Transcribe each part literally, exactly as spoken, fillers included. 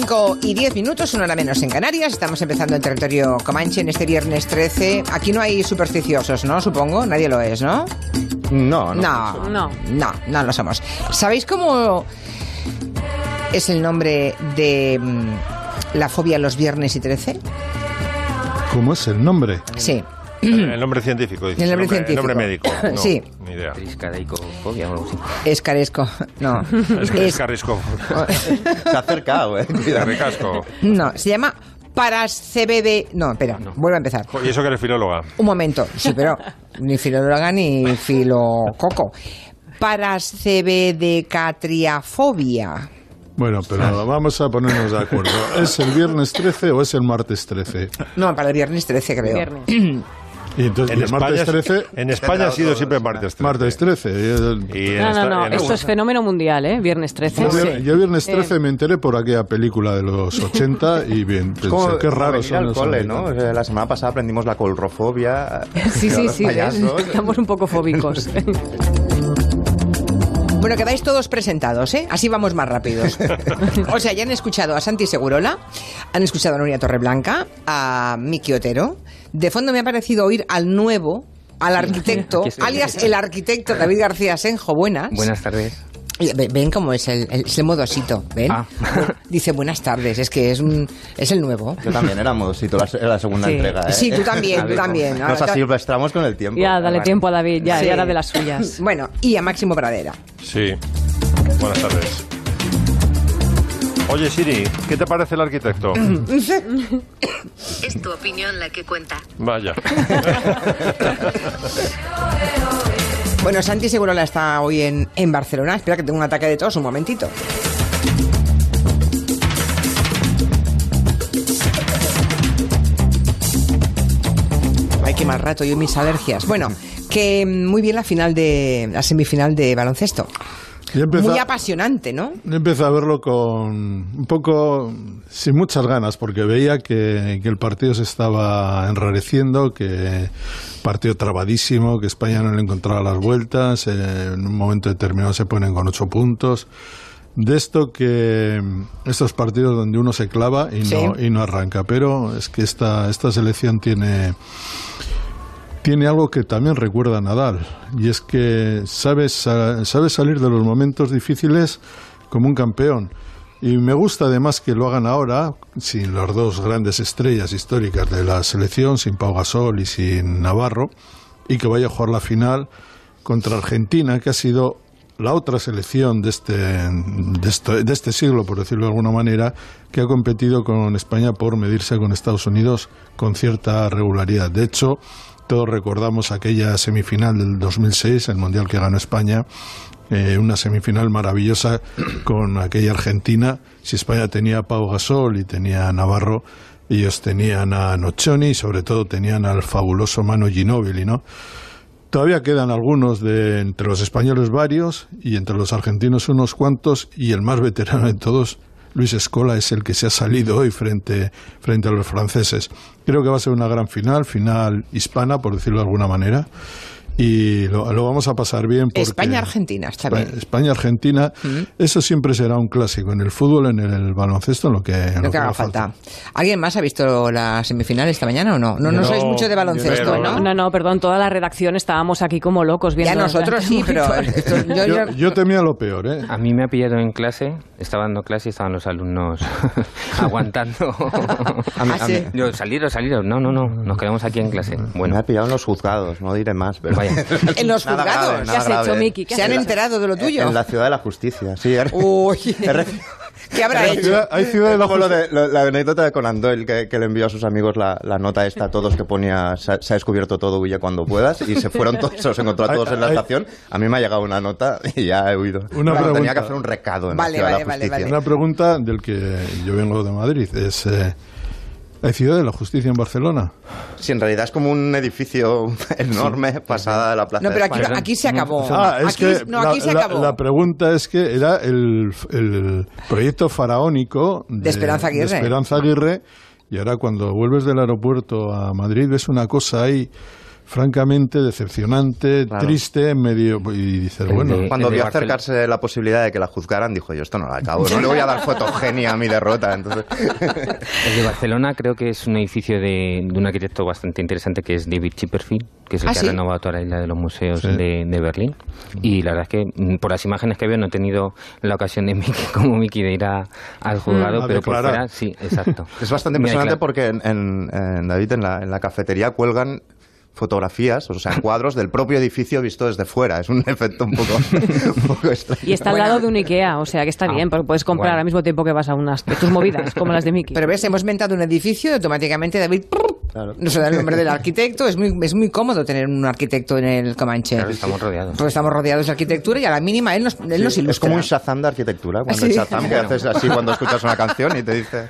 cinco y diez minutos, una hora menos en Canarias. Estamos empezando en territorio Comanche en este viernes trece. Aquí no hay supersticiosos, ¿no? Supongo, nadie lo es, ¿no? No, no. No, no, no, no lo somos. ¿Sabéis cómo es el nombre de la fobia los viernes y trece? ¿Cómo es el nombre? Sí. El, el nombre científico, dice. El nombre, el nombre científico. El nombre médico. No, sí. Ni idea. Escareicofobia o algo así. Escaresco. No. Es, escaresco. Se acerca, güey. Escarecasco. No, se llama paracebede. No, espera, no. Vuelvo a empezar. ¿Y eso que eres filóloga? Un momento. Sí, pero ni filóloga ni filococo. Paracebedecatriafobia. Bueno, pero vamos a ponernos de acuerdo. ¿Es el viernes trece o es el martes trece? No, para el viernes trece, creo. Viernes. Y entonces, en y España, martes trece, en España ha sido siempre martes trece. Martes trece. Y no, no, no, esto no. Es fenómeno mundial, ¿eh? Viernes trece. Yo, sí. yo viernes trece eh. me enteré por aquella película de los ochenta y bien, pensé, como, qué raros son los cole, ¿no? O sea, la semana pasada aprendimos la colrofobia. Sí, sí, sí, estamos un poco fóbicos. Bueno, quedáis todos presentados, ¿eh? Así vamos más rápidos. O sea, ya han escuchado a Santi Segurola, han escuchado a Nuria Torreblanca, a Miki Otero. De fondo me ha parecido oír al nuevo, al arquitecto, alias el arquitecto David García Asenjo. Buenas. Buenas tardes. Ven cómo es el, el, es el modosito, ¿ven? Ah. Dice buenas tardes, es que es un, es el nuevo. Yo también era modosito, la, la segunda sí. entrega. ¿Eh? Sí, tú también, tú también. Ahora, nos asilvestramos con el tiempo. Ya, dale tiempo a David, ya, sí. ya era de las suyas. Bueno, y a Máximo Pradera. Sí, buenas tardes. Oye, Siri, ¿qué te parece el arquitecto? Es tu opinión la que cuenta. Vaya. Bueno, Santi Segurola está hoy en, en Barcelona. Espera que tengo un ataque de tos, un momentito. Ay, qué mal rato, yo mis alergias. Bueno, que muy bien la final de la semifinal de baloncesto. Empezó, muy apasionante, ¿no? Yo empecé a verlo con un poco, sin muchas ganas, porque veía que, que el partido se estaba enrareciendo, que partido trabadísimo, que España no le encontraba las vueltas, en un momento determinado se ponen con ocho puntos. De esto que estos partidos donde uno se clava y no, sí. y no arranca, pero es que esta, esta selección tiene... Tiene algo que también recuerda a Nadal, y es que sabe, sabe salir de los momentos difíciles como un campeón. Y me gusta además que lo hagan ahora, sin las dos grandes estrellas históricas de la selección, sin Pau Gasol y sin Navarro, y que vaya a jugar la final contra Argentina, que ha sido la otra selección de este, de este, de este siglo, por decirlo de alguna manera, que ha competido con España por medirse con Estados Unidos con cierta regularidad. De hecho, todos recordamos aquella semifinal del dos mil seis, el Mundial que ganó España, eh, una semifinal maravillosa con aquella Argentina. Si España tenía a Pau Gasol y tenía a Navarro, ellos tenían a Noccioni y sobre todo tenían al fabuloso Manu Ginóbili, ¿no? Todavía quedan algunos, de entre los españoles varios y entre los argentinos unos cuantos, y el más veterano de todos, Luis Escola, es el que se ha salido hoy frente, frente a los franceses. Creo que va a ser una gran final, final hispana, por decirlo de alguna manera, y lo, lo vamos a pasar bien. España-Argentina, está bien. España-Argentina, mm-hmm. Eso siempre será un clásico en el fútbol, en el, el baloncesto, en lo que, en lo lo que haga falta. falta. ¿Alguien más ha visto la semifinal esta mañana o no? No, no, no sois mucho de baloncesto, pero, ¿no? No, no, perdón, toda la redacción estábamos aquí como locos viendo. Ya nosotros sí, pero... Esto, yo, yo, yo temía lo peor, ¿eh? A mí me ha pillado en clase, estaba dando clase y estaban los alumnos aguantando. a mí, ¿Ah, sí? a mí, yo, saliros, saliros, no, no, no, nos quedamos aquí en clase. Bueno. Me ha pillado en los juzgados, no diré más, pero... En los nada juzgados grave, ¿Qué has grave. hecho, Miki? ¿Qué ¿Se han la, enterado de lo tuyo? En la ciudad de la justicia, sí. Uy. ¿Qué habrá hecho? Ciudad, hay ciudad de la justicia. Lo de, lo, la anécdota de Conan Doyle que, que le envió a sus amigos la, la nota esta a todos que ponía se ha, se ha descubierto todo, huye cuando puedas, y se fueron todos, se los encontró a todos hay, en la hay, estación. A mí me ha llegado una nota y ya he huido. Una bueno, pregunta. Tenía que hacer un recado en vale, la ciudad vale, de la justicia. Vale, vale. Una pregunta del que yo vengo de Madrid es... Eh, ¿Hay ciudad de la justicia en Barcelona? Sí, en realidad es como un edificio enorme sí. pasada de la plaza. No, pero aquí, aquí se acabó. Ah, es aquí, que no, aquí la, se acabó. La, la pregunta es que era el, el proyecto faraónico de, de Esperanza Aguirre. De Esperanza Aguirre. Y ahora cuando vuelves del aeropuerto a Madrid ves una cosa ahí francamente decepcionante, claro. triste, medio... Y dices, el bueno... De, cuando vio acercarse Barcelona. La posibilidad de que la juzgaran, dijo yo, esto no lo acabo, no le voy a dar fotogenia a mi derrota. Entonces... El de Barcelona creo que es un edificio de, de un arquitecto bastante interesante que es David Chipperfield, que es el ¿Ah, que sí? ha renovado toda la isla de los museos sí. de, de Berlín. Y la verdad es que por las imágenes que veo no he tenido la ocasión de Miki, como Miki de ir a, al juzgado, mm, pero por fuera, sí, exacto. Es bastante impresionante porque en, en, en David, en la, en la cafetería cuelgan fotografías, o sea, cuadros del propio edificio visto desde fuera. Es un efecto un poco, un poco extraño. Y está al lado de un Ikea, o sea, que está ah, bien, porque puedes comprar bueno. al mismo tiempo que vas a unas de tus movidas, como las de Miki. Pero ves, hemos inventado un edificio y automáticamente David... Claro. No se da el nombre del arquitecto. Es muy, es muy cómodo tener un arquitecto en el Comanche. Claro, estamos rodeados. Pues estamos rodeados de arquitectura y a la mínima él nos, él sí, nos ilustra. Es como un Shazam de arquitectura. Cuando sí. el Shazam que bueno. haces así cuando escuchas una canción y te dice...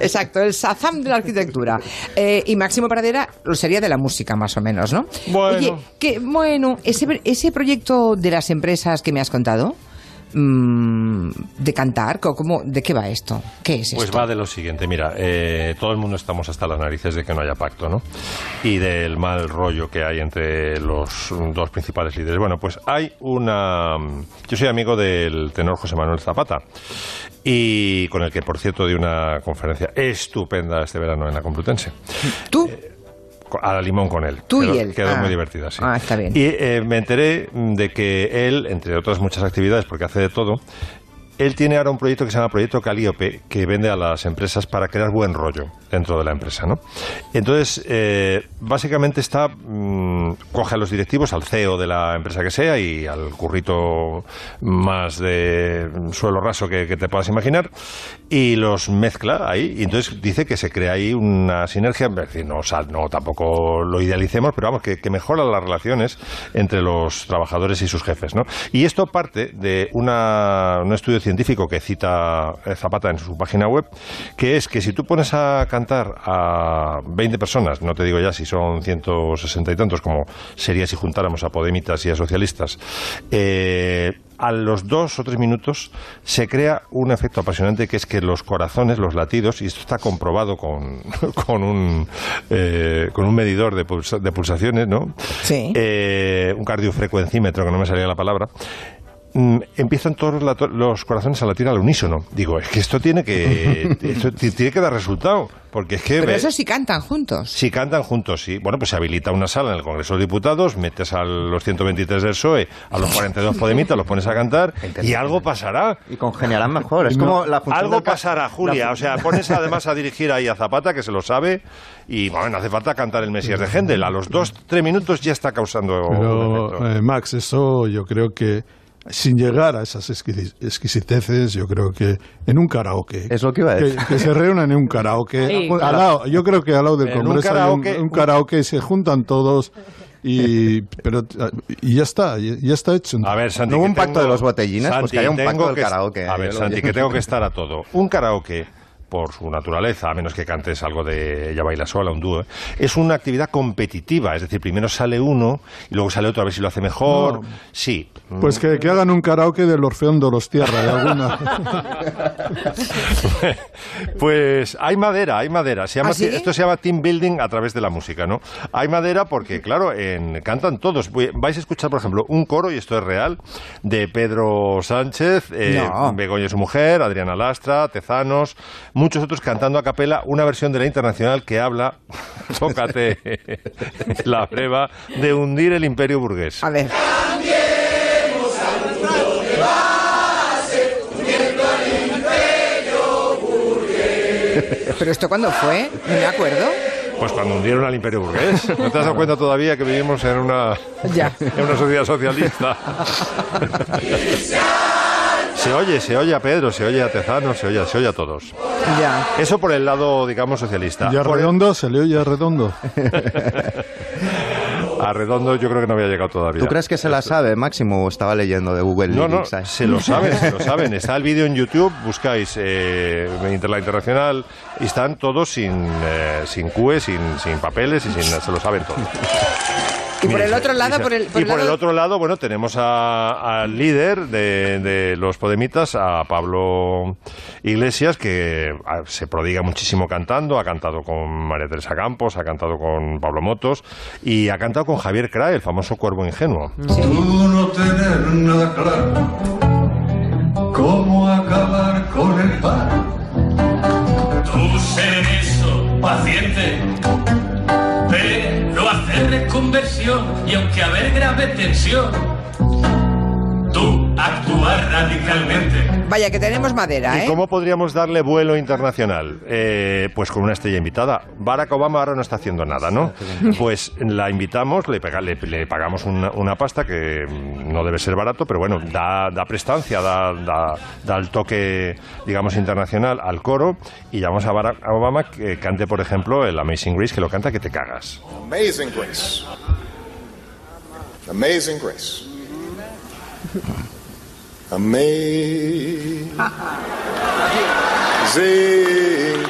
Exacto, el Shazam de la arquitectura. Eh, y Máximo Pradera lo sería de la música, más o menos, ¿no? Bueno. Oye, que, bueno, ese, ese proyecto de las empresas que me has contado... de cantar, ¿cómo, de qué va esto? ¿Qué es esto? Pues va de lo siguiente, mira, eh, todo el mundo estamos hasta las narices de que no haya pacto, ¿no? Y del mal rollo que hay entre los dos principales líderes. Bueno, pues hay una... Yo soy amigo del tenor José Manuel Zapata, y con el que, por cierto, di una conferencia estupenda este verano en la Complutense. ¿Tú? Eh, a la limón con él. Tú quedó, y él. Quedó ah. muy divertida, sí. Ah, está bien. Y eh, me enteré de que él, entre otras muchas actividades, porque hace de todo, él tiene ahora un proyecto que se llama Proyecto Calíope, que vende a las empresas para crear buen rollo dentro de la empresa, ¿no? Entonces, eh, básicamente está, mmm, coge a los directivos, al C E O de la empresa que sea y al currito más de suelo raso que, que te puedas imaginar, y los mezcla ahí, y entonces dice que se crea ahí una sinergia, es decir, no, o sea, no tampoco lo idealicemos, pero vamos, que, que mejora las relaciones entre los trabajadores y sus jefes, ¿no? Y esto parte de una, un estudio científico que cita Zapata en su página web, que es que si tú pones a cantar a veinte personas, no te digo ya si son ciento sesenta y tantos, como sería si juntáramos a podemitas y a socialistas, eh, a los dos o tres minutos se crea un efecto apasionante, que es que los corazones, los latidos, y esto está comprobado con, con, un, eh, con un medidor de, pulsa, de pulsaciones, ¿no? Sí. Eh, un cardiofrecuencímetro, que no me salía la palabra, empiezan todos los corazones a latir al unísono. Digo, es que esto tiene que esto tiene que dar resultado, porque es que... Pero eso sí cantan juntos. Sí cantan juntos, sí. Bueno, pues se habilita una sala en el Congreso de los Diputados, metes a los ciento veintitrés del P S O E, a los cuarenta y dos podemitas, los pones a cantar y algo pasará. Y congeniarán mejor. Es como la función algo pasará, Julia. O sea, pones además a dirigir ahí a Zapata, que se lo sabe, y bueno, no hace falta cantar el Mesías de Händel. A los dos, tres minutos ya está causando... Pero, eh, Max, eso yo creo que... Sin llegar a esas exquisiteces, yo creo que en un karaoke. Es lo que iba a decir. Que, que se reúnan en un karaoke. Sí. Al lado, yo creo que al lado del en Congreso un karaoke, hay un, un karaoke, se juntan todos. Y, pero, y ya está, ya está hecho. A ver, Santi, no hubo un pacto tengo, de los botellines, Santi, pues que haya un pacto del karaoke. A ver, Santi, que tengo que estar a todo. Un karaoke, por su naturaleza, a menos que cantes algo de Ella baila sola, un dúo, ¿eh? Es una actividad competitiva, es decir, primero sale uno y luego sale otro a ver si lo hace mejor. No. Sí. Pues que, que hagan un karaoke del Orfeón de Donostiarra, de alguna. Pues hay madera, hay madera. Se llama, ¿Ah, sí? Esto se llama team building a través de la música, ¿no? Hay madera porque, claro, en, cantan todos. Vais a escuchar, por ejemplo, un coro, y esto es real, de Pedro Sánchez, eh, no. Begoña y su mujer, Adriana Lastra, Tezanos... Muchos otros cantando a capela una versión de la Internacional que habla, tócate la breva, de hundir el imperio burgués. A ver. Cambiemos al mundo que va a ser hundiendo al imperio burgués. ¿Pero esto cuándo fue? No me acuerdo. Pues cuando hundieron al imperio burgués. ¿No te has dado cuenta todavía que vivimos en una, ya. en una sociedad socialista? Se oye, se oye a Pedro, se oye a Tezano, se oye, se oye a todos. Ya. Eso por el lado, digamos, socialista. ¿Y a Redondo? ¿Se le oye a Redondo? A Redondo yo creo que no había llegado todavía. ¿Tú crees que se la sabe, Máximo? Estaba leyendo de Google Lyrics. No, no, ¿sabes? se lo saben, se lo saben. Está el vídeo en YouTube, buscáis eh, la Internacional, y están todos sin, eh, sin C U E, sin, sin papeles, y sin, se lo saben todos. Y por el otro lado, por el, por y por el otro lado, bueno, tenemos al líder de, de los podemitas, a Pablo Iglesias, que se prodiga muchísimo cantando. Ha cantado con María Teresa Campos, ha cantado con Pablo Motos y ha cantado con Javier Cray, el famoso cuervo ingenuo. Sí. Tú no tener nada claro, cómo acabar con el pan. Tú ser eso, paciente, pero hacer reconversión y aunque haber grave tensión, tú actuar radicalmente. Vaya, que tenemos madera, ¿eh? ¿Y cómo podríamos darle vuelo internacional? Eh, pues con una estrella invitada. Barack Obama ahora no está haciendo nada, ¿no? Pues la invitamos, le, pega, le, le pagamos una, una pasta que no debe ser barato, pero bueno, da, da prestancia, da, da, da el toque, digamos, internacional al coro, y llamamos a Barack Obama que cante, por ejemplo, el Amazing Grace, que lo canta que te cagas. Amazing Grace. Amazing Grace. Amazing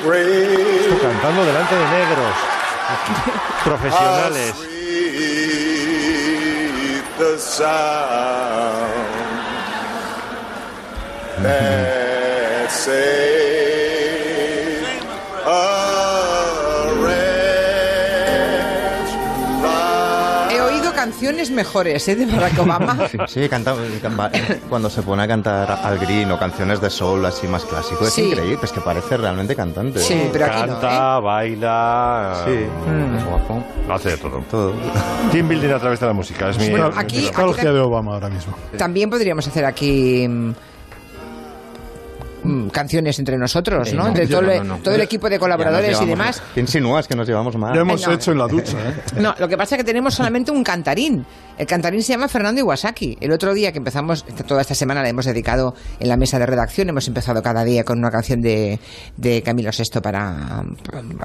Grace. Estoy cantando delante de negros profesionales. The sound that saved a wretch. He oído canciones mejores, ¿eh?, de Barack Obama. Sí, sí, canta, cuando se pone a cantar al Green o canciones de soul así más clásico, es sí. increíble, es que parece realmente cantante. Sí, pero aquí canta, no, ¿eh? baila, sí. mm. es guapo. Lo hace de todo. todo. Team building a través de la música. Es mi bueno, aquí, mi aquí de Obama ahora mismo. También podríamos hacer aquí mmm, canciones entre nosotros, eh, ¿no? no entre todo, no, el, no, no. todo el equipo de colaboradores y demás. ¿Qué insinúas que nos llevamos mal? Lo hemos eh, no. hecho en la ducha, ¿eh? No, lo que pasa es que tenemos solamente un cantarín. El cantarín se llama Fernando Iwasaki. El otro día que empezamos, toda esta semana la hemos dedicado en la mesa de redacción, hemos empezado cada día con una canción de, de Camilo Sesto para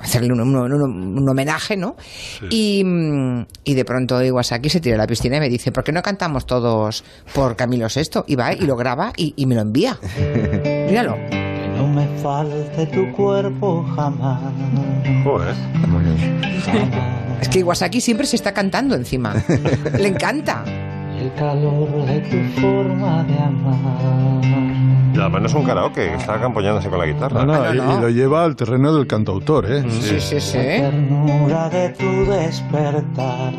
hacerle un, un, un, un homenaje, ¿no? Sí. Y, y de pronto Iwasaki se tira a la piscina y me dice, ¿por qué no cantamos todos por Camilo Sesto? Y va y lo graba y, y me lo envía. Míralo. Que no me falte tu cuerpo jamás. Joder. Jamás. Es que Iwasaki siempre se está cantando encima. Le encanta. El calor de tu forma de amar. Y además no es un karaoke, está campoñándose con la guitarra. No, no, ah, no, no. Y, y lo lleva al terreno del cantautor, ¿eh? Sí, sí, sí. sí. La ternura de tu despertar,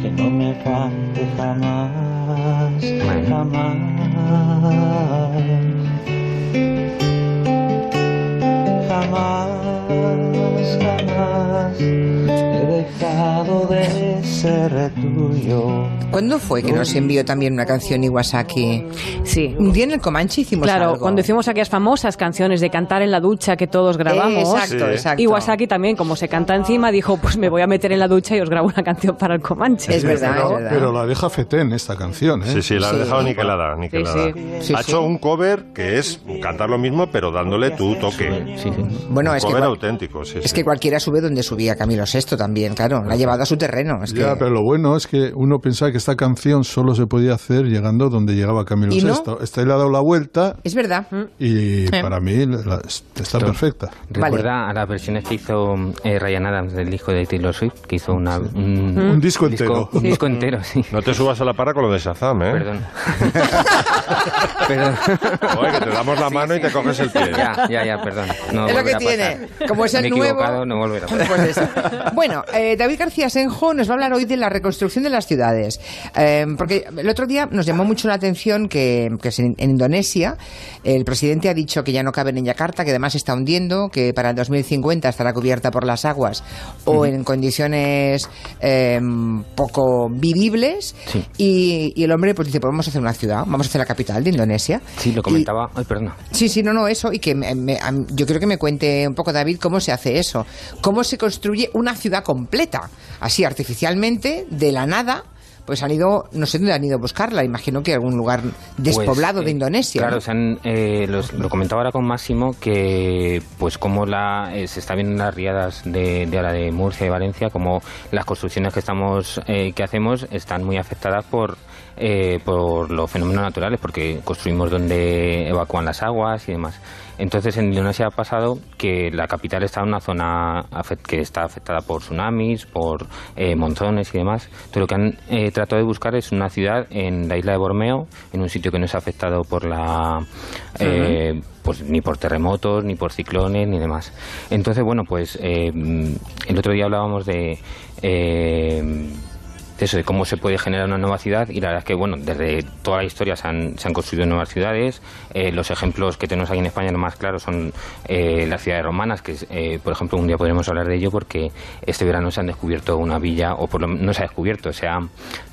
que no me falte jamás, jamás, jamás, jamás he dejado de ser tuyo. ¿Cuándo fue que nos envió también una canción Iwasaki? Sí. Un día en el Comanche hicimos claro, algo. Claro, cuando hicimos aquellas famosas canciones de cantar en la ducha que todos grabamos. Exacto, sí. exacto. Iwasaki también, como se canta encima, dijo, pues me voy a meter en la ducha y os grabo una canción para el Comanche. Es, sí, verdad, pero, es verdad. Pero la deja fetén esta canción, ¿eh? Sí, sí, la ha sí. dejado niquelada, niquelada. Sí, sí. Ha sí, hecho sí. un cover que es cantar lo mismo, pero dándole tu toque. Sí, sí. Bueno, un es cover que, auténtico, sí, Es sí. que cualquiera sube donde subía Camilo Sesto también, claro. La ha llevado a su terreno. Es ya, que... pero lo bueno es que uno pensaba que esta canción solo se podía hacer llegando donde llegaba Camilo Sesto. No? Esta le ha dado la vuelta. Es verdad. Y eh. para mí la, está Esto, perfecta. Recuerda vale. a las versiones que hizo eh, Ryan Adams del disco de Taylor Swift, que hizo una, sí. un, mm. un disco entero. Un disco, sí. disco entero, sí. No te subas a la parra con lo de Shazam, ¿eh? Perdón. Perdón. Oye, que te damos la mano sí, sí. y te coges el pie. Ya, ya, ya, perdón. No es lo que tiene. Como es el nuevo. No volverá a pasar. Pues eso. Bueno, eh, David García Asenjo nos va a hablar hoy de la reconstrucción de las ciudades. Eh, porque el otro día nos llamó mucho la atención que, que en Indonesia el presidente ha dicho que ya no caben en Yakarta, que además se está hundiendo, que para el dos mil cincuenta estará cubierta por las aguas o en condiciones eh, poco vivibles. Sí. Y, y el hombre pues dice, pues vamos a hacer una ciudad, vamos a hacer la capital de Indonesia. Sí, lo comentaba. Y, Ay, perdona. Sí, sí, no, no, eso. Y que me, me, yo creo que me cuente un poco, David, cómo se hace eso. ¿Cómo se construye una ciudad completa, así artificialmente, de la nada, pues han ido, no sé dónde han ido a buscarla, imagino que algún lugar despoblado pues, eh, de Indonesia. Claro, ¿no? se han, eh, los, lo comentaba ahora con Máximo, que pues como la, eh, se está viendo en las riadas de, de ahora de Murcia y Valencia, como las construcciones que, estamos, eh, que hacemos están muy afectadas por... Eh, por los fenómenos naturales, porque construimos donde evacúan las aguas y demás. Entonces en Indonesia ha pasado que la capital está en una zona que está afectada por tsunamis, por eh, monzones y demás. Entonces lo que han eh, tratado de buscar es una ciudad en la isla de Borneo, en un sitio que no es afectado por la... Eh, uh-huh. Pues ni por terremotos, ni por ciclones, ni demás. Entonces, bueno, pues eh, el otro día hablábamos de... Eh, eso, de cómo se puede generar una nueva ciudad, y la verdad es que, bueno, desde toda la historia se han, se han construido nuevas ciudades. Eh, los ejemplos que tenemos aquí en España, lo más claro, son eh, las ciudades romanas, que, eh, por ejemplo, un día podremos hablar de ello, porque este verano se han descubierto una villa, o por lo menos no se ha descubierto, se ha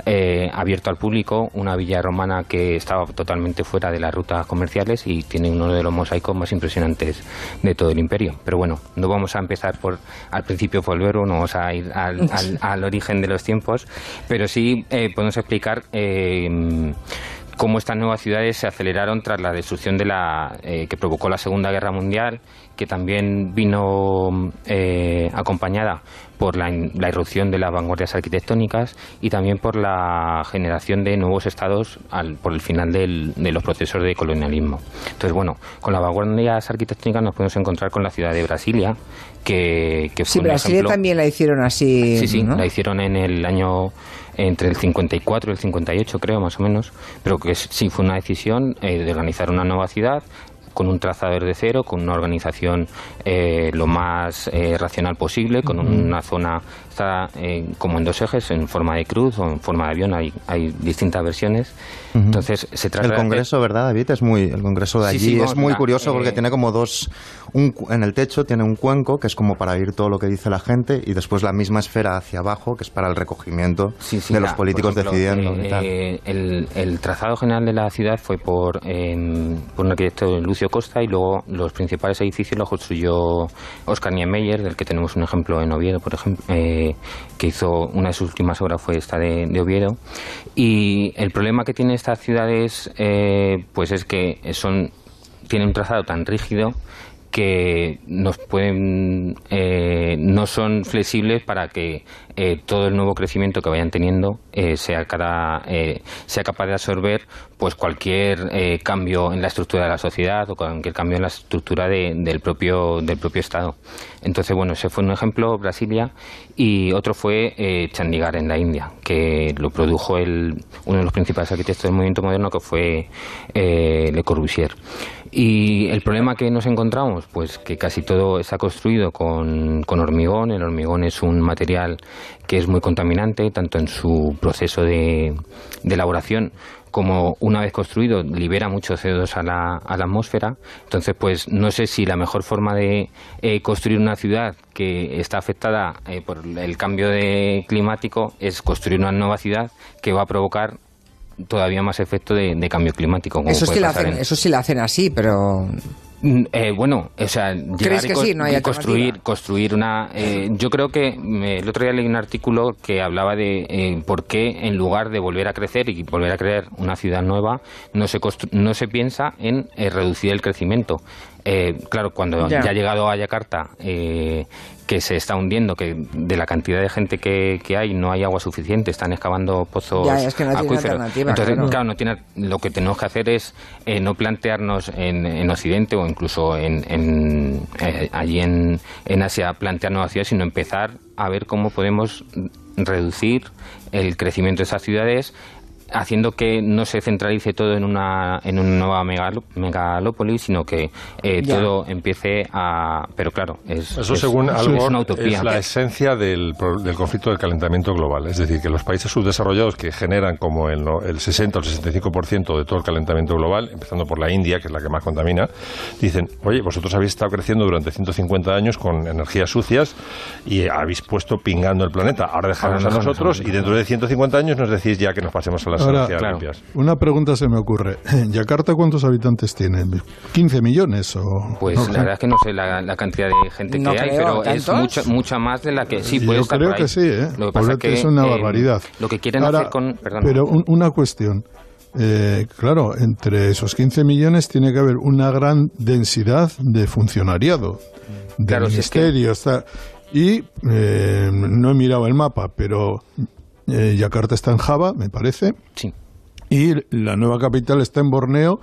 eh, abierto al público una villa romana que estaba totalmente fuera de las rutas comerciales y tiene uno de los mosaicos más impresionantes de todo el imperio. Pero bueno, no vamos a empezar por al principio por el verbo, no vamos a ir al, al, al origen de los tiempos. Pero sí eh, podemos explicar eh, cómo estas nuevas ciudades se aceleraron tras la destrucción de la eh, que provocó la Segunda Guerra Mundial, que también vino eh, acompañada por la, la irrupción de las vanguardias arquitectónicas y también por la generación de nuevos estados al, por el final del, de los procesos de colonialismo. Entonces, bueno, con las vanguardias arquitectónicas nos podemos encontrar con la ciudad de Brasilia, que, que fue sí, un Brasilia ejemplo. También la hicieron así. Sí, sí, ¿no? La hicieron en el año... entre el cincuenta y cuatro y el cincuenta y ocho, creo, más o menos, pero que sí fue una decisión eh, de organizar una nueva ciudad con un trazado de cero, con una organización eh, lo más eh, racional posible, con una zona está eh, como en dos ejes, en forma de cruz o en forma de avión, hay, hay distintas versiones. Uh-huh. Entonces se trata el congreso, de... ¿verdad, David? Es muy el congreso de allí sí, sí, es no, muy la, curioso eh... porque tiene como dos un, en el techo tiene un cuenco que es como para oír todo lo que dice la gente y después la misma esfera hacia abajo que es para el recogimiento sí, sí, de la, los políticos ejemplo, decidiendo. Eh, y tal. Eh, el, el trazado general de la ciudad fue por eh, por un arquitecto Lucio Costa, y luego los principales edificios los construyó Oscar Niemeyer, del que tenemos un ejemplo en Oviedo, por ejemplo, eh, que hizo una de sus últimas obras fue esta de, de Oviedo. Y el problema que tienen estas ciudades, eh, pues es que son tienen un trazado tan rígido que nos pueden eh, no son flexibles para que eh, todo el nuevo crecimiento que vayan teniendo eh, sea, cada, eh, sea capaz de absorber pues cualquier eh, cambio en la estructura de la sociedad o cualquier cambio en la estructura de, del propio del propio Estado. Entonces, bueno, ese fue un ejemplo, Brasilia, y otro fue eh, Chandigarh en la India, que lo produjo el, uno de los principales arquitectos del movimiento moderno, que fue eh, Le Corbusier. Y el problema que nos encontramos, pues que casi todo está construido con, con hormigón. El hormigón es un material que es muy contaminante, tanto en su proceso de, de elaboración como una vez construido, libera mucho C O dos a la, a la atmósfera. Entonces, pues no sé si la mejor forma de eh, construir una ciudad que está afectada eh, por el cambio de climático es construir una nueva ciudad que va a provocar todavía más efecto de, de cambio climático. Eso sí, lo hacen, en... eso sí lo hacen así, pero... Eh, bueno, o sea, llegar y, co- sí, no y construir, construir una... Eh, yo creo que eh, el otro día leí un artículo que hablaba de eh, por qué en lugar de volver a crecer y volver a crear una ciudad nueva, no se, constru- no se piensa en eh, reducir el crecimiento. Eh, claro, cuando yeah. ya ha llegado a Yakarta, eh, que se está hundiendo, que de la cantidad de gente que, que hay no hay agua suficiente, están excavando pozos ya, es que no acuíferos. Entonces, claro, claro no tiene, lo que tenemos que hacer es eh, no plantearnos en, en Occidente o incluso en, en eh, allí en, en Asia plantear nuevas ciudades, sino empezar a ver cómo podemos reducir el crecimiento de esas ciudades, haciendo que no se centralice todo en una en una nueva megalópolis, sino que eh, todo empiece a... Pero claro, es, eso es, según es, Albor, es una utopía. Es la esencia del, del conflicto del calentamiento global. Es decir, que los países subdesarrollados que generan como el, el sesenta o el sesenta y cinco por ciento de todo el calentamiento global, empezando por la India, que es la que más contamina, dicen, oye, vosotros habéis estado creciendo durante ciento cincuenta años con energías sucias y habéis puesto pingando el planeta. Ahora dejadnos a nosotros y dentro de ciento cincuenta años nos decís ya que nos pasemos a la las ahora, claro, limpias. Una pregunta se me ocurre. ¿Yakarta cuántos habitantes tiene? ¿quince millones? O, pues no la sé. Verdad es que no sé la, la cantidad de gente no que hay, pero ¿tantos? Es mucha, mucha más de la que... Sí, yo estar creo que ahí. Sí, ¿eh? Lo que pasa es, que, es una eh, barbaridad. Lo que quieren ahora, hacer con... Perdón, pero un, una cuestión. Eh, claro, entre esos quince millones tiene que haber una gran densidad de funcionariado, de claro, ministerios, si es que... y eh, no he mirado el mapa, pero eh, Yakarta está en Java, me parece, sí. Y la nueva capital está en Borneo,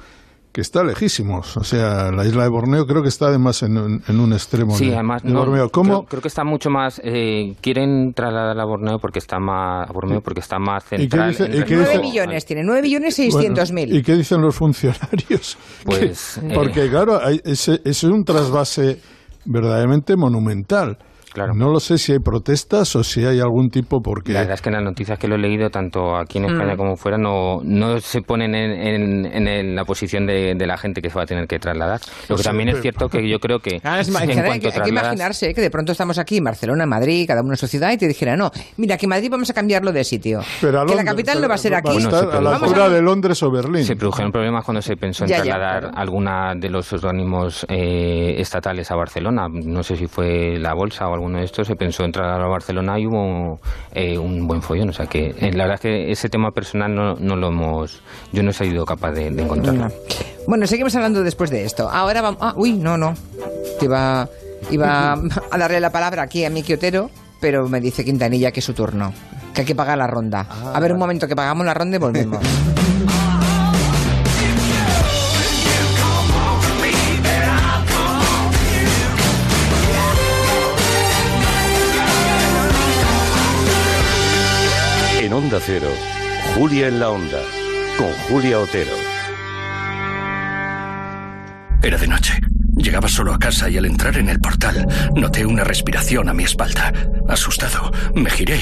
que está lejísimos, o sea, la isla de Borneo creo que está además en un, en un extremo sí, de, además, de no, Borneo. ¿Cómo? Creo, creo que está mucho más, eh, quieren trasladar a Borneo porque está más, a Borneo porque está más central. ¿Y qué dice, y qué nueve dice, millones, tiene nueve millones seiscientos mil. Bueno, ¿y qué dicen los funcionarios? Pues, que, eh, porque claro, hay, ese, ese es un trasvase verdaderamente monumental. Claro. No lo sé si hay protestas o si hay algún tipo porque... La verdad es que en las noticias que lo he leído, tanto aquí en España mm. como fuera, no, no se ponen en, en, en la posición de, de la gente que se va a tener que trasladar. Lo que sí, también pero... es cierto que yo creo que... Ah, es en hay, hay, trasladas... hay que imaginarse que de pronto estamos aquí en Barcelona, Madrid, cada uno en su ciudad, y te dijera, no, mira, que Madrid vamos a cambiarlo de sitio. Pero Londres, que la capital no va a ser aquí. Bueno, a la altura de Londres o Berlín. Se produjeron problemas cuando se pensó en ya, trasladar ya, claro. alguna de los organismos eh, estatales a Barcelona. No sé si fue la Bolsa o algo. Uno de estos se pensó entrar a Barcelona y hubo eh, un buen follón, o sea que eh, la verdad es que ese tema personal no, no lo hemos, yo no he sido capaz de, de encontrarlo. Bueno, seguimos hablando después de esto. Ahora vamos, ah, uy, no, no, iba, iba a darle la palabra aquí a Miki Otero, pero me dice Quintanilla que es su turno, que hay que pagar la ronda. Ah, a ver un momento, que pagamos la ronda y volvemos. Onda Cero, Julia en la Onda, con Julia Otero. Era de noche. Llegaba solo a casa y al entrar en el portal noté una respiración a mi espalda. Asustado, me giré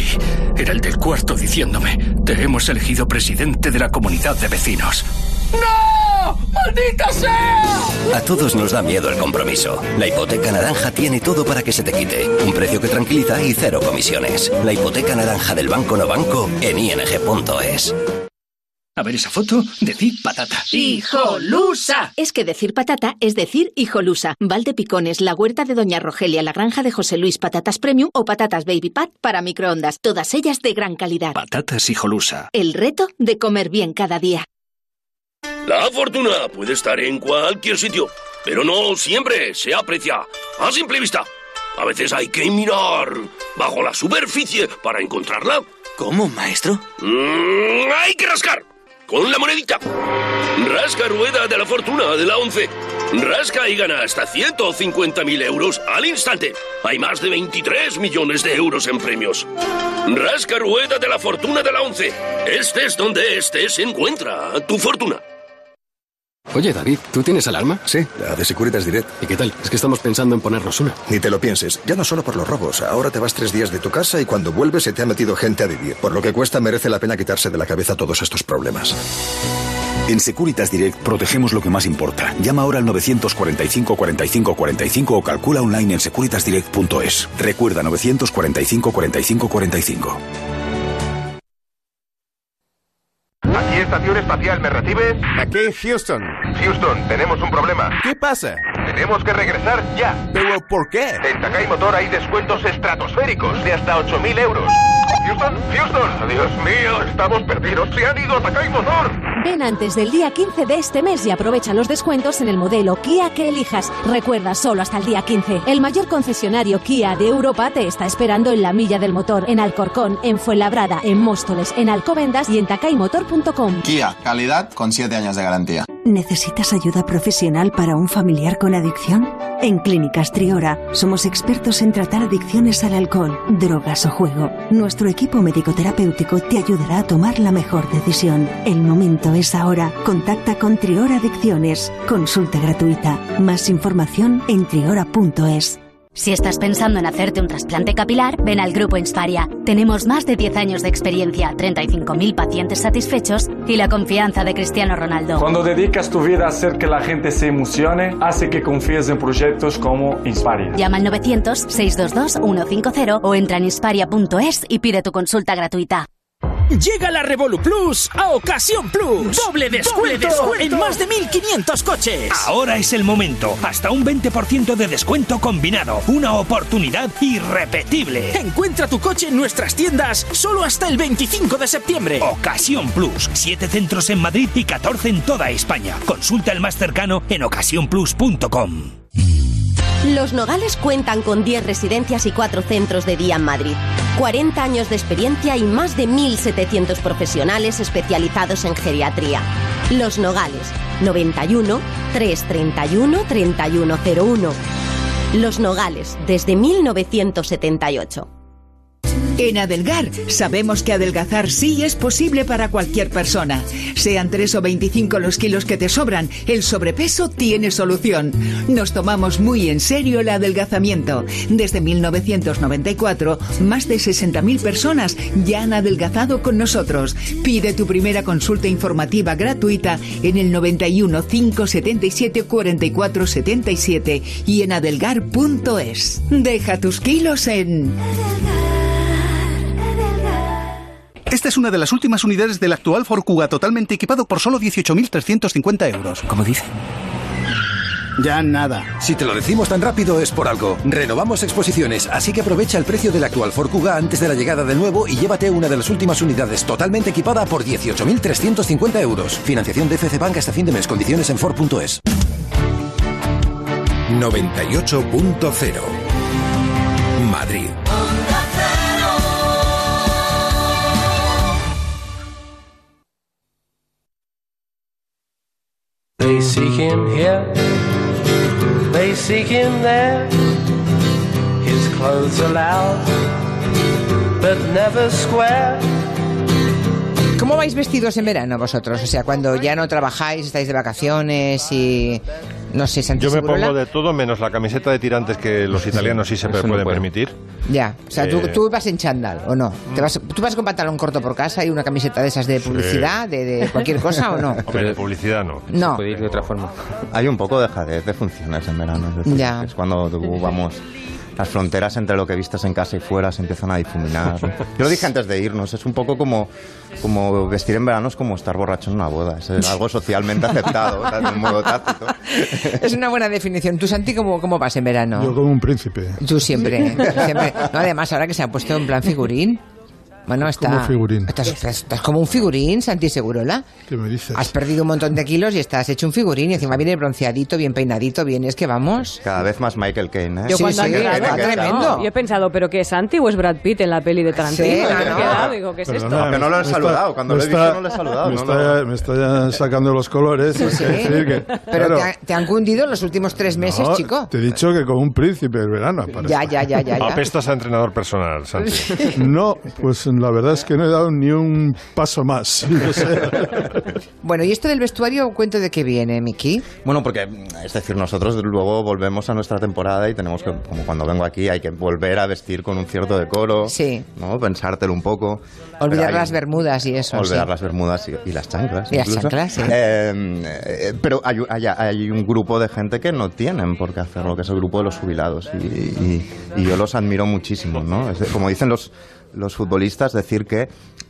y era el del cuarto diciéndome: te hemos elegido presidente de la comunidad de vecinos. ¡No! ¡Maldita sea! A todos nos da miedo el compromiso. La hipoteca naranja tiene todo para que se te quite. Un precio que tranquiliza y cero comisiones. La hipoteca naranja del Banco No Banco en i ene ge punto es. A ver esa foto, decir patata. ¡Hijolusa! Es que decir patata es decir hijolusa. Valdepicones, la huerta de Doña Rogelia, la granja de José Luis, patatas premium o patatas baby pat para microondas. Todas ellas de gran calidad. Patatas hijolusa. El reto de comer bien cada día. La fortuna puede estar en cualquier sitio, pero no siempre se aprecia a simple vista. A veces hay que mirar bajo la superficie para encontrarla. ¿Cómo, maestro? Mm, hay que rascar con la monedita. Rasca rueda de la fortuna de la once. Rasca y gana hasta ciento cincuenta mil euros al instante. Hay más de veintitrés millones de euros en premios. Rasca rueda de la fortuna de la once. Este es donde este se encuentra tu fortuna. Oye, David, ¿tú tienes alarma? Sí, la de Securitas Direct. ¿Y qué tal? Es que estamos pensando en ponernos una. Ni te lo pienses, ya no solo por los robos. Ahora te vas tres días de tu casa y cuando vuelves se te ha metido gente a vivir. Por lo que cuesta, merece la pena quitarse de la cabeza todos estos problemas. En Securitas Direct protegemos lo que más importa. Llama ahora al nueve cuatro cinco, cuatro cinco, cuatro cinco o calcula online en securitas direct punto es. Recuerda, nueve cuatro cinco, cuatro cinco, cuatro cinco. Aquí Estación Espacial, ¿me recibes? Aquí Houston. Houston, tenemos un problema. ¿Qué pasa? Tenemos que regresar ya. ¿Pero por qué? En Takay Motor hay descuentos estratosféricos de hasta ocho mil euros. Houston, Houston, Dios mío, estamos perdidos. Se han ido a Takay Motor. Ven antes del día quince de este mes y aprovecha los descuentos en el modelo Kia que elijas. Recuerda, solo hasta el día quince. El mayor concesionario Kia de Europa te está esperando en la Milla del Motor, en Alcorcón, en Fuenlabrada, en Móstoles, en Alcobendas y en takay motor punto com. Kia, calidad con siete años de garantía. ¿Necesitas ayuda profesional para un familiar con adicción? En Clínicas Triora somos expertos en tratar adicciones al alcohol, drogas o juego. Nuestro equipo médico-terapéutico te ayudará a tomar la mejor decisión. El momento es ahora. Contacta con Triora Adicciones. Consulta gratuita. Más información en triora punto es. Si estás pensando en hacerte un trasplante capilar, ven al Grupo Insparia. Tenemos más de diez años de experiencia, treinta y cinco mil pacientes satisfechos y la confianza de Cristiano Ronaldo. Cuando dedicas tu vida a hacer que la gente se emocione, hace que confíes en proyectos como Insparia. Llama al nueve cero cero, seis dos dos, uno cinco cero o entra en insparia punto es y pide tu consulta gratuita. Llega la Revolu Plus a Ocasión Plus. Doble descuento, Doble descuento en más de mil quinientos coches. Ahora es el momento. Hasta un veinte por ciento de descuento combinado. Una oportunidad irrepetible. Encuentra tu coche en nuestras tiendas solo hasta el veinticinco de septiembre. Ocasión Plus. siete centros en Madrid y catorce en toda España. Consulta el más cercano en ocasión plus punto com. Los Nogales cuentan con diez residencias y cuatro centros de día en Madrid. cuarenta años de experiencia y más de mil setecientos profesionales especializados en geriatría. Los Nogales, noventa y uno, trescientos treinta y uno, treinta y uno cero uno. Los Nogales, desde mil novecientos setenta y ocho. En Adelgar sabemos que adelgazar sí es posible para cualquier persona. Sean tres o veinticinco los kilos que te sobran, el sobrepeso tiene solución. Nos tomamos muy en serio el adelgazamiento. Desde mil novecientos noventa y cuatro, más de sesenta mil personas ya han adelgazado con nosotros. Pide tu primera consulta informativa gratuita en el noventa y uno, quinientos setenta y siete, cuarenta y cuatro setenta y siete y en adelgar punto es. Deja tus kilos en... Esta es una de las últimas unidades del actual Ford Kuga totalmente equipado por solo dieciocho mil trescientos cincuenta euros. ¿Cómo dice? Ya nada. Si te lo decimos tan rápido es por algo. Renovamos exposiciones, así que aprovecha el precio del actual Ford Kuga antes de la llegada del nuevo y llévate una de las últimas unidades totalmente equipada por dieciocho mil trescientos cincuenta euros. Financiación de F C Bank hasta fin de mes. Condiciones en Ford punto es. noventa y ocho punto cero Madrid. They seek him here, they seek him there. His clothes are loud, but never square. ¿Cómo vais vestidos en verano vosotros? O sea, cuando ya no trabajáis, estáis de vacaciones y... No sé, Santi Segurola. Yo me pongo de todo menos la camiseta de tirantes que los italianos sí se Eso pueden no puede. permitir. Ya, o sea, eh... tú, tú vas en chándal, ¿o no? ¿Te vas, ¿Tú vas con pantalón corto por casa y una camiseta de esas de publicidad, sí. de, de cualquier cosa, o no? Pero de publicidad no. No. Se puede ir de otra forma. Hay un poco de jadez de funciones en verano. Es decir, ya. Es cuando vamos... Las fronteras entre lo que vistes en casa y fuera se empiezan a difuminar. Yo lo dije antes de irnos, es un poco como, como vestir en verano es como estar borracho en una boda. Es algo socialmente aceptado, de un modo tácito. Es una buena definición. ¿Tú, Santi, cómo, cómo vas en verano? Yo como un príncipe. Tú siempre. Tú siempre. No, además, ahora que se ha puesto en plan figurín. Bueno, está, como figurín. Estás, estás, estás como un figurín, Santi Segurola. ¿Qué me dices? Has perdido un montón de kilos y estás hecho un figurín. Y encima viene bronceadito, bien peinadito, bien, es que vamos. Cada vez más Michael Caine, ¿eh? Yo sí, cuando sí, era, era tremendo. No, yo he pensado, ¿pero qué es Santi o es Brad Pitt en la peli de Tarantino? Sí, no, no. Quedado, digo, ¿qué es esto? Porque no lo he saludado, cuando lo he visto no lo he saludado. Me, no, está, no. me está sacando los colores. Sí, sí. Decir que, pero claro. te, ha, te han cundido los últimos tres meses, no, chico. Te he dicho que como un príncipe el verano. Ya, ya, ya, ya, ya. Apestas a entrenador personal, Santi. No, pues... La verdad es que no he dado ni un paso más. O sea. Bueno, ¿y esto del vestuario, cuento de qué viene, Miki? Bueno, porque, es decir, nosotros luego volvemos a nuestra temporada y tenemos que, como cuando vengo aquí, hay que volver a vestir con un cierto decoro, sí. ¿no? Pensártelo un poco. Olvidar las bermudas y eso. Olvidar sí. las bermudas y, y las chanclas. Y incluso. las chanclas, sí. Eh, eh, pero hay, hay, hay un grupo de gente que no tienen por qué hacerlo, que es el grupo de los jubilados. Y, y, y yo los admiro muchísimo, ¿no? Es de, como dicen los... los futbolistas, decir que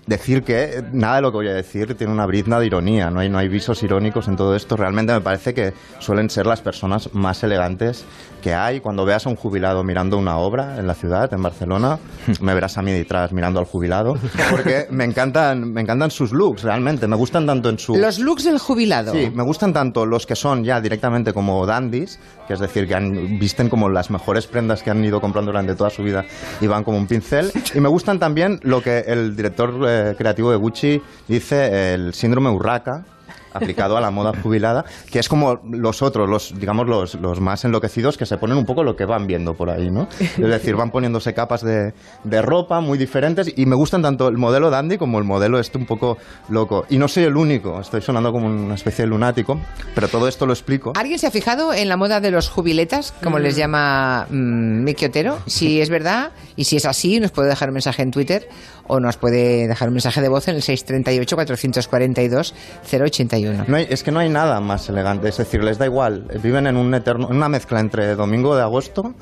decir que nada de lo que voy a decir tiene una brizna de ironía, no hay, no hay visos irónicos en todo esto. Realmente me parece que suelen ser las personas más elegantes que hay. Cuando veas a un jubilado mirando una obra en la ciudad, en Barcelona, me verás a mí detrás mirando al jubilado, porque me encantan, me encantan sus looks, realmente, me gustan tanto en su... Los looks del jubilado. Sí, me gustan tanto los que son ya directamente como dandies, que es decir, que han, visten como las mejores prendas que han ido comprando durante toda su vida y van como un pincel, y me gustan también lo que el director eh, creativo de Gucci dice, el síndrome Urraca, aplicado a la moda jubilada, que es como los otros, los digamos los, los más enloquecidos, que se ponen un poco lo que van viendo por ahí, ¿no? Es decir, van poniéndose capas de, de ropa muy diferentes, y me gustan tanto el modelo dandy como el modelo este un poco loco. Y no soy el único, estoy sonando como una especie de lunático, pero todo esto lo explico. ¿Alguien se ha fijado en la moda de los jubiletas, como mm. les llama mmm, Miki Otero? Si es verdad, y si es así, nos puede dejar un mensaje en Twitter o nos puede dejar un mensaje de voz en el seiscientos treinta y ocho, cuatrocientos cuarenta y dos, cero ochenta y uno. No hay, es que no hay nada más elegante, es decir, les da igual, viven en un eterno, una mezcla entre Domingo de Agosto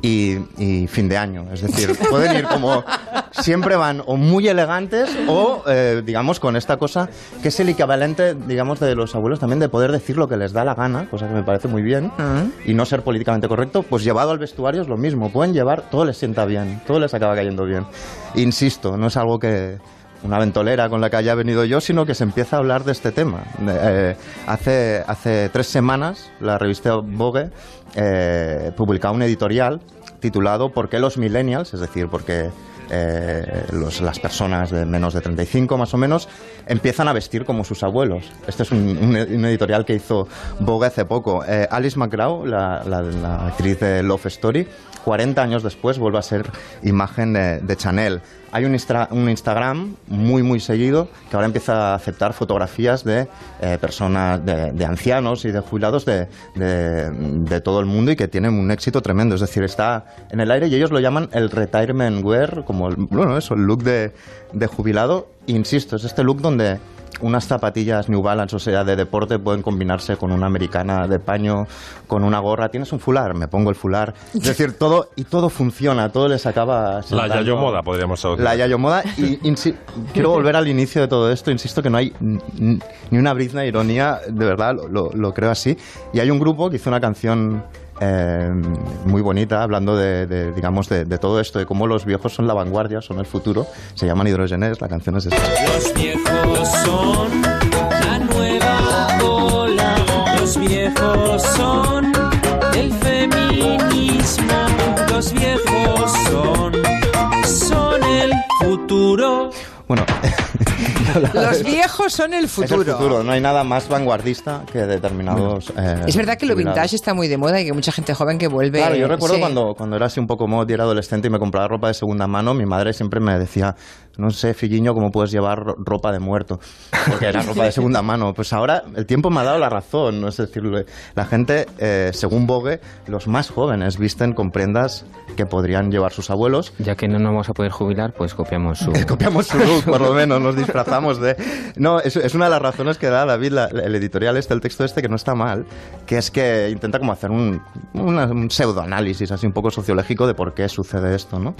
Y, y fin de año, es decir, pueden ir como siempre van o muy elegantes o eh, digamos con esta cosa que es el equivalente, digamos, de los abuelos también de poder decir lo que les da la gana, cosa que me parece muy bien, uh-huh. y no ser políticamente correcto, pues llevado al vestuario es lo mismo, pueden llevar, todo les sienta bien, todo les acaba cayendo bien. Insisto, no es algo que una ventolera con la que haya venido yo, sino que se empieza a hablar de este tema. Eh, hace, hace tres semanas la revista Vogue eh, publicaba un editorial titulado ¿Por qué los millennials? Es decir, ¿por qué eh, los, las personas de menos de treinta y cinco más o menos empiezan a vestir como sus abuelos? Este es un, un, un editorial que hizo Vogue hace poco. Eh, Alice McGraw, la, la, la actriz de Love Story, cuarenta años después vuelve a ser imagen de, de Chanel. Hay un, instra, un Instagram muy muy seguido que ahora empieza a aceptar fotografías de eh, personas, de, de ancianos y de jubilados de, de, de todo el mundo y que tienen un éxito tremendo. Es decir, está en el aire y ellos lo llaman el retirement wear, como el, bueno, eso, el look de, de jubilado. Insisto, es este look donde unas zapatillas New Balance, o sea, de deporte, pueden combinarse con una americana de paño, con una gorra. ¿Tienes un fular? Me pongo el fular. Es decir, todo y todo funciona, todo les acaba... La yayo moda, podríamos decir. La yayo moda. Y quiero volver al inicio de todo esto. Insisto que no hay ni una brizna de ironía, de verdad, lo, lo creo así. Y hay un grupo que hizo una canción... Eh, muy bonita, hablando de, de digamos de, de todo esto, de cómo los viejos son la vanguardia, son el futuro. Se llaman Hidrogenés, la canción es esta. Los viejos son la nueva ola, los viejos son el feminismo, los viejos son, son el futuro. Bueno, los viejos son el futuro. Es el futuro, no hay nada más vanguardista que determinados... Eh, es verdad que lo jubilados. Vintage está muy de moda y que hay mucha gente joven que vuelve... Claro, yo recuerdo sí. cuando, cuando era así un poco mod y era adolescente y me compraba ropa de segunda mano, mi madre siempre me decía... No sé, filliño, cómo puedes llevar ropa de muerto, porque era ropa de segunda mano. Pues ahora el tiempo me ha dado la razón, ¿no? Es decir, la gente, eh, según Vogue, los más jóvenes visten con prendas que podrían llevar sus abuelos. Ya que no nos vamos a poder jubilar, pues copiamos su... copiamos su look, por lo menos, nos disfrazamos de... No, es, es una de las razones que da David, la, el editorial este, el texto este, que no está mal, que es que intenta como hacer un, una, un pseudoanálisis así un poco sociológico de por qué sucede esto, ¿no?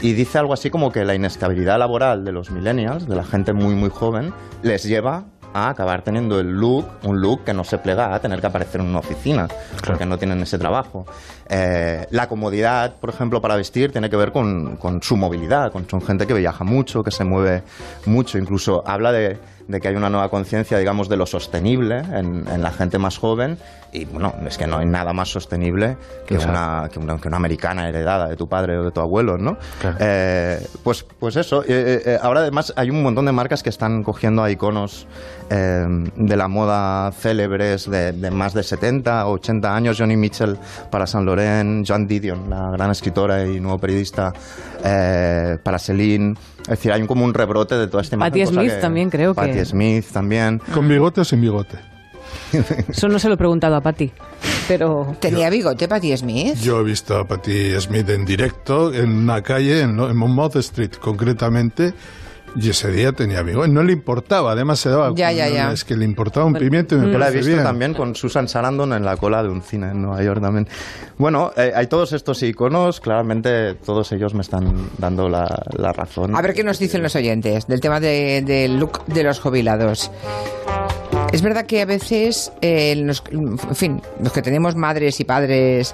Y dice algo así como que la inestabilidad laboral de los millennials, de la gente muy muy joven, les lleva a acabar teniendo el look, un look que no se plega a tener que aparecer en una oficina, claro. porque no tienen ese trabajo. Eh, la comodidad, por ejemplo, para vestir tiene que ver con, con su movilidad, con son gente que viaja mucho, que se mueve mucho, incluso habla de, de que hay una nueva conciencia, digamos, de lo sostenible en, en la gente más joven. Y bueno, es que no hay nada más sostenible que, una, que, una, que una americana heredada de tu padre o de tu abuelo, ¿no? Claro. Eh, pues, pues eso. Eh, eh, ahora además hay un montón de marcas que están cogiendo a iconos eh, de la moda célebres de, de más de setenta, ochenta años. Joni Mitchell para Saint Laurent, Joan Didion, la gran escritora y nuevo periodista, eh, para Celine. Es decir, hay como un rebrote de toda esta imagen. Patti Smith que, también creo Patti que... Patti Smith también. ¿Con bigote o sin bigote? Eso no se lo he preguntado a Patti, pero... ¿Tenía bigote Patti Smith? Yo he visto a Patti Smith en directo, en una calle, en, en Monmouth Street concretamente, y ese día tenía bigote. No le importaba, además se daba... Ya, ya, ya. Es que le importaba un bueno, pimiento y me mm, la he visto bien. También con Susan Sarandon en la cola de un cine en Nueva York también. Bueno, eh, hay todos estos iconos, claramente todos ellos me están dando la, la razón. A ver qué nos dicen los oyentes del tema del de look de los jubilados. Es verdad que a veces, eh, los, en fin, los que tenemos madres y padres,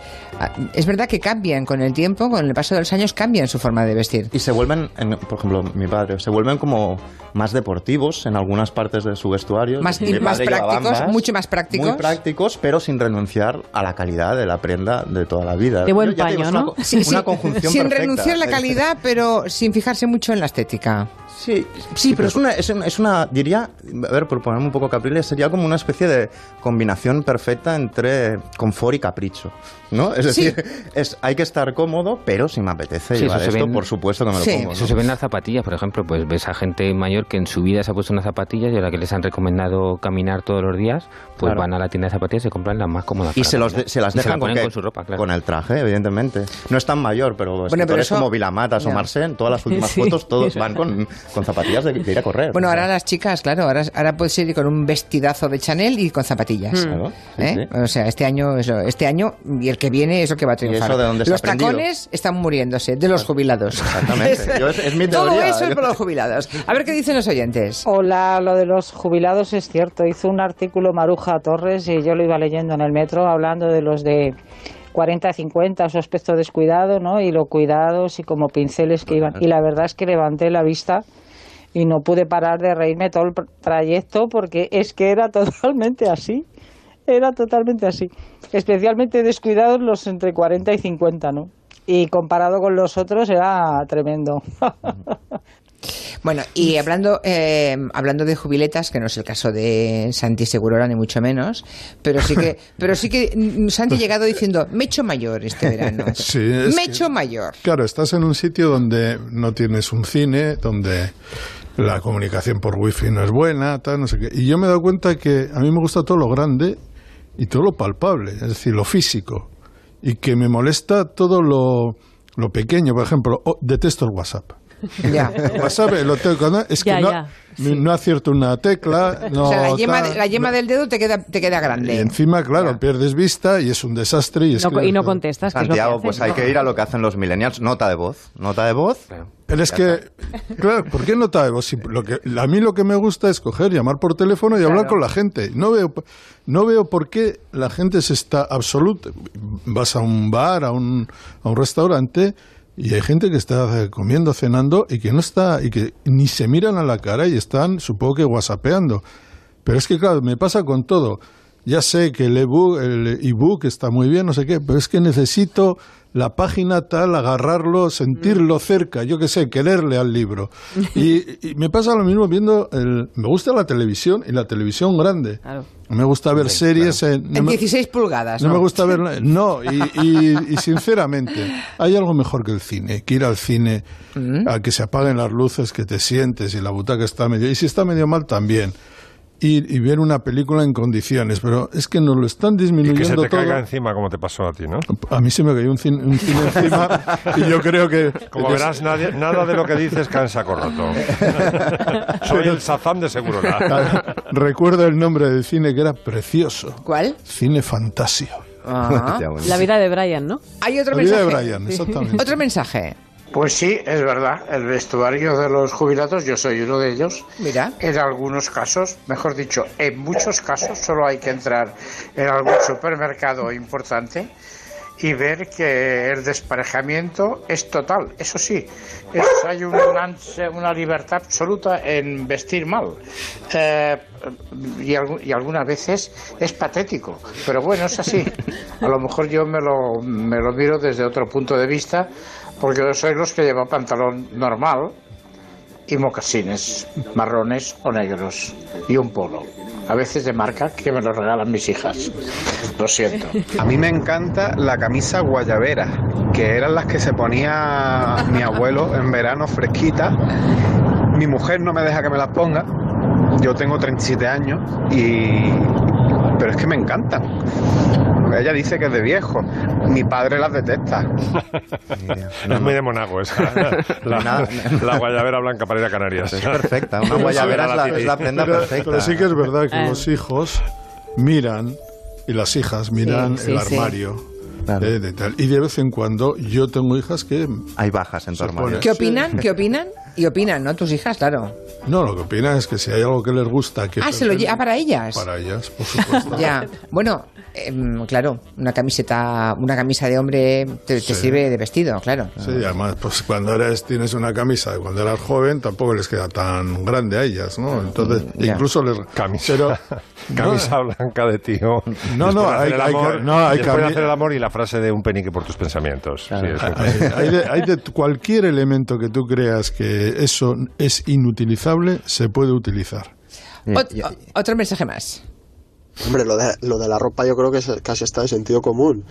es verdad que cambian con el tiempo, con el paso de los años, cambian su forma de vestir. Y se vuelven, en, por ejemplo, mi padre, se vuelven como más deportivos en algunas partes de su vestuario. Más, y, más prácticos, más, mucho más prácticos. Muy prácticos, pero sin renunciar a la calidad de la prenda de toda la vida. De buen paño, digo, ¿no? Una, sí, una sí, conjunción sin perfecta. Renunciar a la calidad, pero sin fijarse mucho en la estética. Sí, sí, pero es una, es una, es una, diría, a ver, por ponerme un poco capriles, sería como una especie de combinación perfecta entre confort y capricho, ¿no? Es decir, sí. es, hay que estar cómodo, pero si me apetece sí, llevar esto, ven, por supuesto que me sí. lo pongo. Eso ¿no? se ven las zapatillas, por ejemplo, pues ves a gente mayor que en su vida se ha puesto unas zapatillas y a la que les han recomendado caminar todos los días, pues claro. van a la tienda de zapatillas y se compran las más cómodas. Y se, los de, se las dejan se la con, con su ropa, claro. Con el traje, evidentemente. No es tan mayor, pero escritores bueno, pero eso, como Vilamatas o Marcén, todas las últimas sí, fotos, todos van con... con zapatillas de, de ir a correr. Bueno, ¿no? Ahora las chicas, claro, ahora, ahora puedes ir con un vestidazo de Chanel y con zapatillas. Claro, sí, ¿eh? Sí. O sea, este año es lo, este año y el que viene es lo que va a triunfar. Los tacones están muriéndose, de los jubilados. Exactamente. Yo, es, es mi teoría. Todo eso es por los jubilados. A ver qué dicen los oyentes. Hola, lo de los jubilados es cierto. Hizo un artículo Maruja Torres y yo lo iba leyendo en el metro hablando de los de cuarenta a cincuenta, su aspecto descuidado, ¿no? Y lo cuidados y como pinceles que iban. Y la verdad es que levanté la vista y no pude parar de reírme todo el trayecto porque es que era totalmente así. Era totalmente así. Especialmente descuidados los entre cuarenta y cincuenta, ¿no? Y comparado con los otros era tremendo. Bueno, y hablando eh, hablando de jubiletas, que no es el caso de Santi Segurola ni mucho menos, pero sí que pero sí que Santi ha llegado diciendo me he hecho mayor este verano. Sí, me he hecho mayor. Claro, estás en un sitio donde no tienes un cine, donde la comunicación por wifi no es buena, tal, no sé qué. Y yo me he dado cuenta que a mí me gusta todo lo grande y todo lo palpable, es decir, lo físico, y que me molesta todo lo, lo pequeño. Por ejemplo, oh, detesto el WhatsApp. Ya. WhatsApp, lo tengo, ¿no? Es que ya, no, ya. Sí. No acierto una tecla. No, o sea, la yema, tal, la yema no. del dedo te queda, te queda grande. Y encima, claro, ya. pierdes vista y es un desastre. Y, no, y no contestas. Santiago, pues hay que ir a lo que hacen los millennials. Nota de voz. Nota de voz. Pero es que, claro, ¿por qué nota de voz? Si lo que, a mí lo que me gusta es coger, llamar por teléfono y hablar claro. con la gente. No veo, no veo por qué la gente se está absoluta. Vas a un bar, a un, a un restaurante. Y hay gente que está comiendo, cenando y que no está, y que ni se miran a la cara y están, supongo que, whatsappeando. Pero es que, claro, me pasa con todo. Ya sé que el ebook, el ebook está muy bien, no sé qué, pero es que necesito la página tal, agarrarlo, sentirlo cerca, yo qué sé, quererle al libro. Y, y me pasa lo mismo viendo, el, me gusta la televisión y la televisión grande. Claro. Me gusta ver sí, series claro. en, no en dieciséis me, pulgadas. No, no me gusta ver... No, y, y, y sinceramente, hay algo mejor que el cine. Que ir al cine, mm. a que se apaguen las luces, que te sientes y la butaca está medio... Y si está medio mal, también. Ir y ver una película en condiciones. Pero es que nos lo están disminuyendo todo. Y que se te todo. caiga encima, como te pasó a ti, ¿no? A mí se me cayó un cine, un cine encima y yo creo que... Como que verás, es... nadie, nada de lo que dices cae en saco roto. Soy el Sazam de Segurola. Claro. Recuerdo el nombre del cine que era precioso. ¿Cuál? Cine Fantasio. Ah. La vida de Brian, ¿no? Hay otro La mensaje. La vida de Brian, exactamente. Otro mensaje. Pues sí, es verdad, el vestuario de los jubilados, yo soy uno de ellos. Mira. En algunos casos, mejor dicho, en muchos casos, solo hay que entrar en algún supermercado importante y ver que el desparejamiento es total. Eso sí, es, hay un, una libertad absoluta en vestir mal. Eh, y, y algunas veces es patético, pero bueno, es así. A lo mejor yo me lo, me lo miro desde otro punto de vista, porque yo soy los que lleva pantalón normal y mocasines marrones o negros y un polo, a veces de marca, que me lo regalan mis hijas. Lo siento. A mí me encanta la camisa guayabera, que eran las que se ponía mi abuelo en verano, fresquita. Mi mujer no me deja que me las ponga. Yo tengo treinta y siete años y... pero es que me encantan. Ella dice que es de viejo. Mi padre las detesta. No es muy de monago esa. La, la, la guayabera blanca para ir a Canarias. Es perfecta. Una guayabera es la, es la prenda pero, perfecta. Pero sí que es verdad que eh. los hijos miran y las hijas miran sí, sí, el armario. Sí. Claro. De, de tal. Y de vez en cuando yo tengo hijas que... Hay bajas en tu armario. ¿Qué opinan? ¿Qué opinan? Y opinan, ¿no? Tus hijas, claro. No, lo que opinan es que si hay algo que les gusta... Que ah, se lo lleva para ellas. Para ellas, por supuesto. Ya, bueno, eh, claro, una camiseta, una camisa de hombre te, sí. te sirve de vestido, claro. Sí, además, pues cuando eres, tienes una camisa, cuando eras joven, tampoco les queda tan grande a ellas, ¿no? Entonces, ya. incluso les... Camisa, pero, camisa no, blanca de tío. No, no, hay, hay, amor, no, hay que hacer el amor y la frase de un penique por tus pensamientos. Claro. Sí, hay, hay, de, hay de cualquier elemento que tú creas que eso es inutilizable, se puede utilizar. Ot- otro mensaje más. Hombre, lo de, lo de la ropa yo creo que es, casi está de sentido común.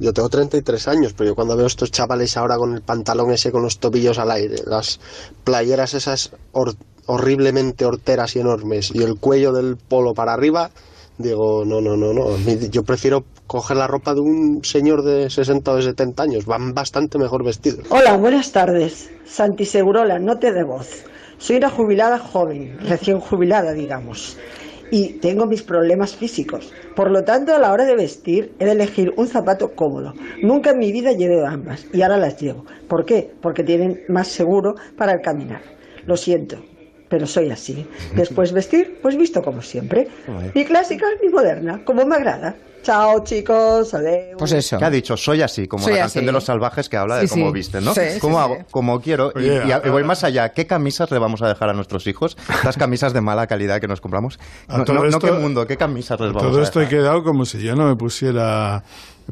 Yo tengo treinta y tres años, pero yo cuando veo estos chavales ahora con el pantalón ese con los tobillos al aire, las playeras esas hor- horriblemente horteras y enormes, y el cuello del polo para arriba, digo, no, no, no, no. Yo prefiero coger la ropa de un señor de sesenta o de setenta años. Van bastante mejor vestidos. Hola, buenas tardes. Santi Segurola, no te dé voz. Soy una jubilada joven, recién jubilada, digamos, y tengo mis problemas físicos. Por lo tanto, a la hora de vestir, he de elegir un zapato cómodo. Nunca en mi vida llevé gambas y ahora las llevo. ¿Por qué? Porque tienen más seguro para el caminar. Lo siento, pero soy así. Después vestir, pues visto como siempre. Ni clásica ni moderna, como me agrada. Chao, chicos, adiós. Pues eso. ¿Qué ha dicho? Soy así, como soy la canción así de los salvajes que habla de sí, cómo sí visten, ¿no? Sí, como sí, hago, sí, como quiero. Y, yeah, y, a, y voy más allá. ¿Qué camisas le vamos a dejar a nuestros hijos? Las camisas de mala calidad que nos compramos. No, no, esto, no qué mundo, qué camisas les vamos a dejar. Todo esto he quedado como si yo no me pusiera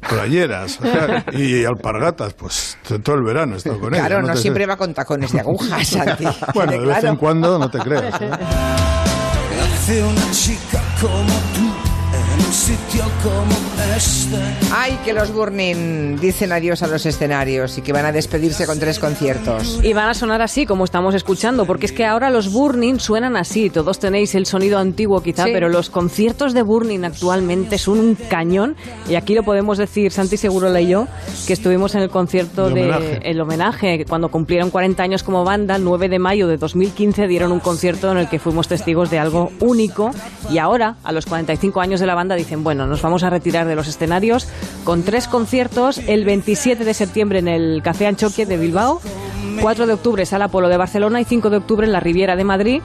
playeras, o sea, y alpargatas, pues todo el verano he estado con ellas. Claro, no, no siempre sé. va con tacones de agujas, Santi. Bueno, de claro. vez en cuando, no te creas, ¿eh? Hace una chica como tú. Ay, que los Burning dicen adiós a los escenarios y que van a despedirse con tres conciertos. Y van a sonar así, como estamos escuchando, porque es que ahora los Burning suenan así. Todos tenéis el sonido antiguo quizá, sí, pero los conciertos de Burning actualmente son un cañón. Y aquí lo podemos decir, Santi Segurola y yo, que estuvimos en el concierto de homenaje. El homenaje, cuando cumplieron cuarenta años como banda, el nueve de mayo de dos mil quince dieron un concierto en el que fuimos testigos de algo único. Y ahora, a los cuarenta y cinco años de la banda, dicen, bueno, nos vamos a retirar de los escenarios con tres conciertos: el veintisiete de septiembre en el Café Anchoque de Bilbao, cuatro de octubre Sala Polo de Barcelona y cinco de octubre en la Riviera de Madrid.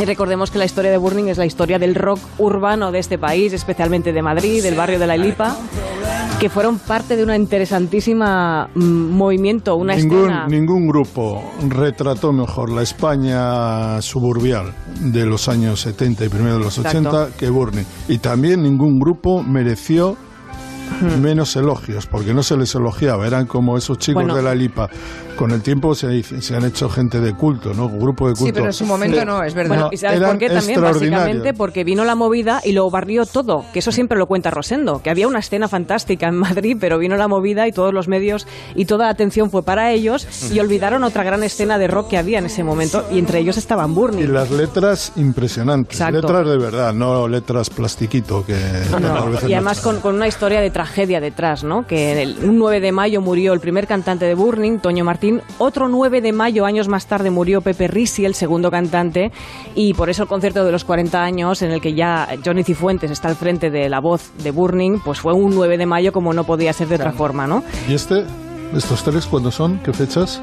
Y recordemos que la historia de Burning es la historia del rock urbano de este país, especialmente de Madrid, del barrio de La Elipa, que fueron parte de una interesantísima movimiento, una ningún, escena. Ningún grupo retrató mejor la España suburbial de los años setenta y primero de los Exacto. ochenta que Burning. Y también ningún grupo mereció menos elogios, porque no se les elogiaba, eran como esos chicos bueno. de La Elipa. Con el tiempo se, se han hecho gente de culto, ¿no? Grupo de culto. Sí, pero en su momento sí. no, es verdad. Bueno, ¿y sabes por qué también? Básicamente porque vino la movida y lo barrió todo, que eso siempre lo cuenta Rosendo, que había una escena fantástica en Madrid, pero vino la movida y todos los medios y toda la atención fue para ellos y olvidaron otra gran escena de rock que había en ese momento y entre ellos estaban Burning. Y las letras impresionantes, Exacto. letras de verdad, no letras plastiquito que... No. Veces y además no con, con una historia de tragedia detrás, ¿no? Que el nueve de mayo murió el primer cantante de Burning, Toño Martín. Otro nueve de mayo, años más tarde, murió Pepe Risi, el segundo cantante, y por eso el concierto de los cuarenta años, en el que ya Johnny Cifuentes está al frente de la voz de Burning, pues fue un nueve de mayo como no podía ser de claro. otra forma, ¿no? ¿Y este? ¿Estos tres cuándo son? ¿Qué fechas?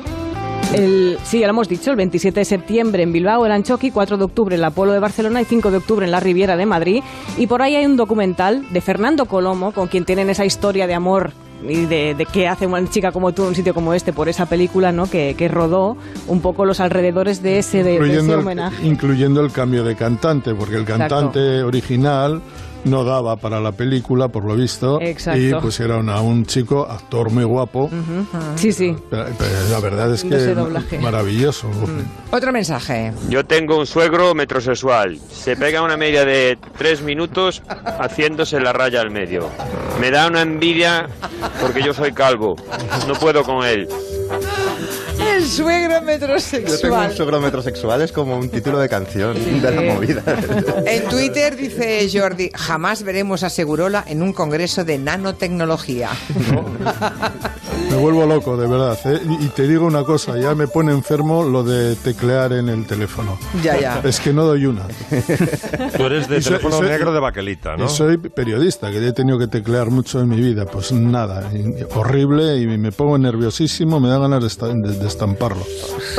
El, sí, ya lo hemos dicho, el veintisiete de septiembre en Bilbao, el Anchoqui, cuatro de octubre en la Polo de Barcelona y cinco de octubre en la Riviera de Madrid. Y por ahí hay un documental de Fernando Colomo, con quien tienen esa historia de amor y de, de qué hace una chica como tú en un sitio como este, por esa película, ¿no? que, que rodó un poco los alrededores de ese, de, de ese homenaje. El, incluyendo el cambio de cantante, porque el cantante Exacto. original no daba para la película, por lo visto. Exacto. Y pusieron a un chico, actor muy guapo. Uh-huh. Sí, sí. Pero, pero la verdad es que es maravilloso. Mm. Otro mensaje. Yo tengo un suegro metrosexual. Se pega una media de tres minutos haciéndose la raya al medio. Me da una envidia porque yo soy calvo. No puedo con él. El suegro metrosexual. Yo tengo un suegro metrosexual, es como un título de canción sí. de la movida. En Twitter dice Jordi, jamás veremos a Segurola en un congreso de nanotecnología. No. Me vuelvo loco, de verdad, ¿eh? Y te digo una cosa, ya me pone enfermo lo de teclear en el teléfono. Ya, ya. Es que no doy una. Tú eres de y teléfono soy, negro soy, de baquelita, ¿no? Y soy periodista, que he tenido que teclear mucho en mi vida. Pues nada, horrible, y me pongo nerviosísimo, me da ganas de, de, de estamparlo.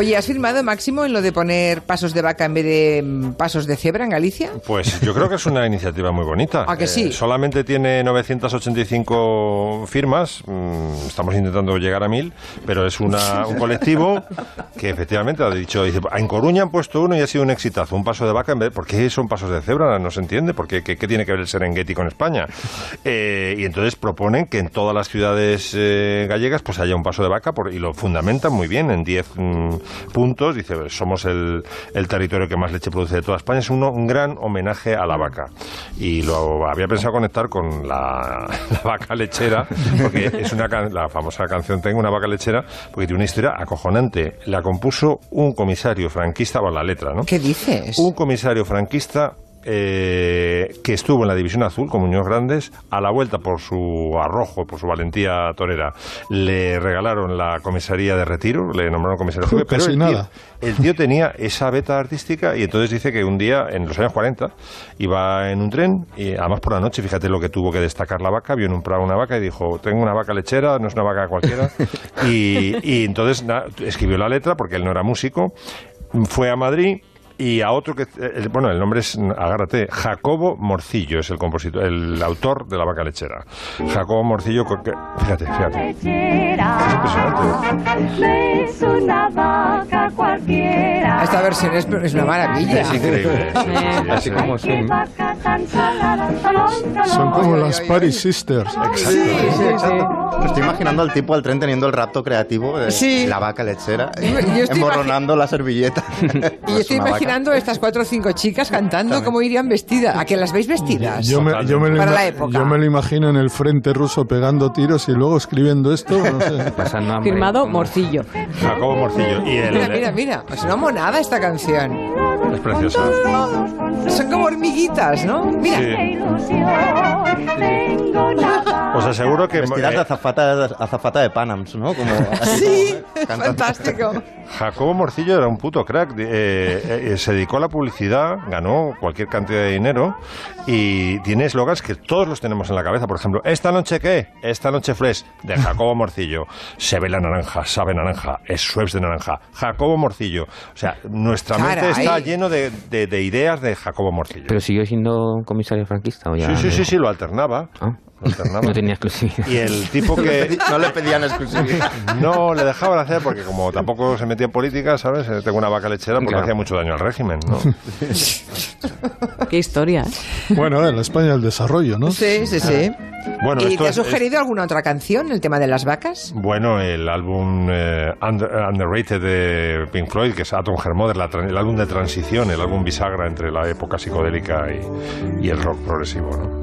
Oye, ¿has firmado, Máximo, en lo de poner pasos de vaca en vez de pasos de cebra en Galicia? Pues yo creo que es una iniciativa muy bonita. ¿A que sí? Eh, solamente tiene novecientas ochenta y cinco firmas, mm, estamos intentando llegar a mil, pero es una, un colectivo que efectivamente ha dicho, dice, en Coruña han puesto uno y ha sido un exitazo, un paso de vaca en vez, ¿por qué son pasos de cebra? No se entiende, ¿por qué, qué, qué tiene que ver el Serengeti con España? Eh, y entonces proponen que en todas las ciudades eh, gallegas pues haya un paso de vaca por, y lo fundamentan muy bien en diez mmm, puntos, dice, somos el, el territorio que más leche produce de toda España, es uno, un gran homenaje a la vaca, y lo había pensado conectar con la, la vaca lechera, porque es una, la famosa canción Tengo una vaca lechera, porque tiene una historia acojonante. La compuso un comisario franquista, o bueno, la letra, ¿no? ¿Qué dices? Un comisario franquista eh, que estuvo en la División Azul con Muñoz Grandes, a la vuelta por su arrojo, por su valentía torera, le regalaron la comisaría de Retiro, le nombraron comisario de Retiro, pero el tío, el tío tenía esa beta artística, y entonces dice que un día, en los años cuarenta, iba en un tren, y además por la noche, fíjate lo que tuvo que destacar la vaca, vio en un prado una vaca y dijo, tengo una vaca lechera, no es una vaca cualquiera, y, y entonces na, escribió la letra, porque él no era músico, fue a Madrid. Y a otro que, bueno, el nombre es, agárrate, Jacobo Morcillo, es el compositor, el autor de La vaca lechera. Jacobo Morcillo, fíjate, fíjate. Es una vaca cualquiera. Esta versión es, es una maravilla. Es increíble. Sí, sí, sí, así como son. Son como las Patti Sisters. Exacto. Sí, sí, exacto. Me estoy imaginando al tipo al tren teniendo el rapto creativo de sí. La vaca lechera, emborronando la servilleta. Y yo estoy imaginando estas cuatro o cinco chicas cantando. También. Cómo irían vestidas. ¿A que las veis vestidas? Yo me, yo me para la época. Yo me lo imagino en el frente ruso pegando tiros y luego escribiendo esto. No sé. Pasando firmado Morcillo. Jacobo Morcillo. Y el, mira, mira, mira. Pues no monada esta canción. Es preciosa. Son como hormiguitas, ¿no? Mira. Sí. Os aseguro que... Vestidas de azafata, azafata de Panams, ¿no? Como, sí, como, fantástico. Jacobo Morcillo era un puto crack. Eh, eh, se dedicó a la publicidad, ganó cualquier cantidad de dinero y tiene eslogans que todos los tenemos en la cabeza. Por ejemplo, ¿esta noche qué? Esta noche fresh, de Jacobo Morcillo. Se ve la naranja, sabe naranja, es Schweppes de naranja. Jacobo Morcillo. O sea, nuestra mente Caray. está lleno de, de, de ideas de Jacobo Morcillo. ¿Pero siguió siendo comisario franquista o ya? Sí, sí, sí, sí, lo alternaba. ¿Ah? No tenía exclusividad. Y el tipo que... No le pedían exclusividad. No, le dejaban hacer porque como tampoco se metía en política, ¿sabes? Tengo una vaca lechera porque claro. Hacía mucho daño al régimen, ¿no? Qué historia. Bueno, en España el desarrollo, ¿no? Sí, sí, sí. Bueno, ¿y esto te ha sugerido es... alguna otra canción, el tema de las vacas? Bueno, el álbum eh, under, Underrated de Pink Floyd, que es Atom Heart Mother, la, el álbum de transición, el álbum bisagra entre la época psicodélica y, y el rock progresivo, ¿no?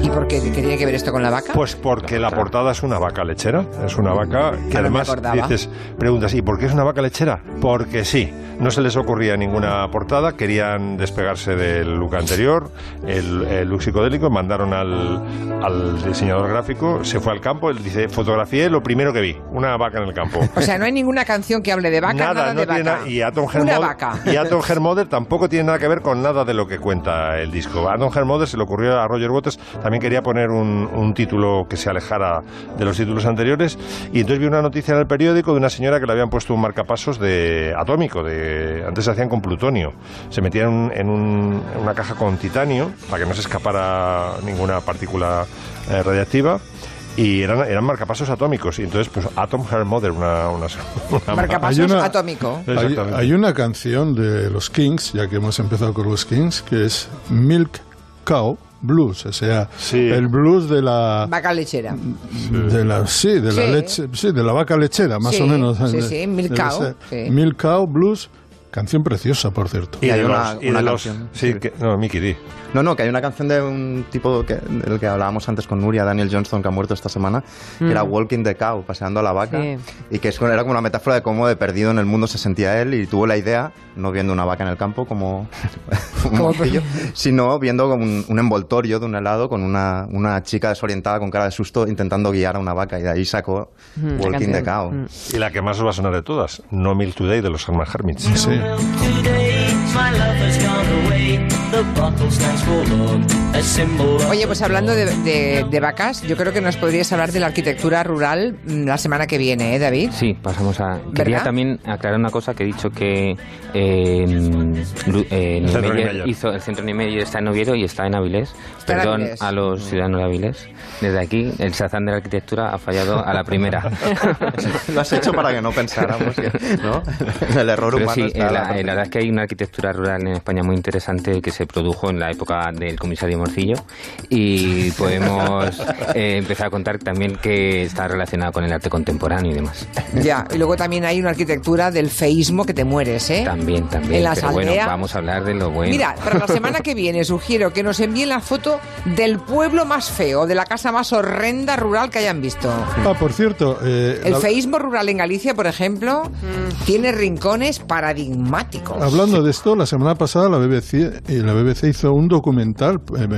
¿Y por qué tenía que ver esto con la vaca? Pues porque la portada es una vaca lechera. Es una vaca que además dices, preguntas, ¿y por qué es una vaca lechera? Porque sí, no se les ocurría ninguna portada. Querían despegarse del look anterior, el, el look psicodélico. Mandaron al, al diseñador gráfico, se fue al campo. Él dice, fotografié lo primero que vi, una vaca en el campo. O sea, no hay ninguna canción que hable de vaca. Nada, nada no de tiene vaca. Na y Atom Heart Mother tampoco tiene nada que ver con nada de lo que cuenta el disco. Atom Heart Mother se le ocurrió a Roger Waters. También quería poner un, un título que se alejara de los títulos anteriores. Y entonces vi una noticia en el periódico de una señora que le habían puesto un marcapasos de atómico. De, antes se hacían con plutonio. Se metían en, un, en una caja con titanio para que no se escapara ninguna partícula eh, radiactiva. Y eran, eran marcapasos atómicos. Y entonces, pues, Atom Heart Mother, una... una, una marcapasos hay una, atómico. Hay, hay una canción de los Kings, ya que hemos empezado con los Kings, que es Milk Cow Blues, o sea, sí. El blues de la vaca lechera. De la, sí, de sí. La leche, sí, de la vaca lechera, más sí, o menos. Sí, sí, Milk Cow. Sí. Milk Cow Blues, canción preciosa, por cierto. Y, y hay una, una, y una los, canción. Sí, que, no, Miki, di. No, no, que hay una canción de un tipo que, del que hablábamos antes con Nuria, Daniel Johnston, que ha muerto esta semana, mm. que era Walking the Cow, paseando a la vaca, sí. Y que era como una metáfora de cómo de perdido en el mundo se sentía él, y tuvo la idea, no viendo una vaca en el campo como un morcillo, sino viendo como un, un envoltorio de un helado con una, una chica desorientada con cara de susto intentando guiar a una vaca, y de ahí sacó mm, Walking the Cow. Mm. Y la que más os va a sonar de todas, No Milk Today, de los Alma Hermits. Sí. Oye, pues hablando de, de, de vacas, yo creo que nos podrías hablar de la arquitectura rural la semana que viene, ¿eh, David? Sí, pasamos a... ¿verdad? Quería también aclarar una cosa que he dicho que eh, eh, Niemeyer hizo el centro Niemeyer, está en Oviedo y está en Avilés. Está Perdón en Avilés. A los ciudadanos de Avilés. Desde aquí, el Shazam de la arquitectura ha fallado a la primera. Lo has hecho para que no pensáramos, que, ¿no? El error Pero humano sí, está... La, la, la verdad es que hay una arquitectura rural en España muy interesante que se se produjo en la época del comisario Morcillo, y podemos eh, empezar a contar también que está relacionado con el arte contemporáneo y demás. Ya, y luego también hay una arquitectura del feísmo que te mueres, ¿eh? También, también. En las pero aldeas. Bueno, vamos a hablar de lo bueno. Mira, para la semana que viene sugiero que nos envíen la foto del pueblo más feo, de la casa más horrenda rural que hayan visto. Ah, por cierto... Eh, el la... feísmo rural en Galicia, por ejemplo, mm. tiene rincones paradigmáticos. Hablando de esto, la semana pasada la B B C, eh, la B B C hizo un documental... Eh,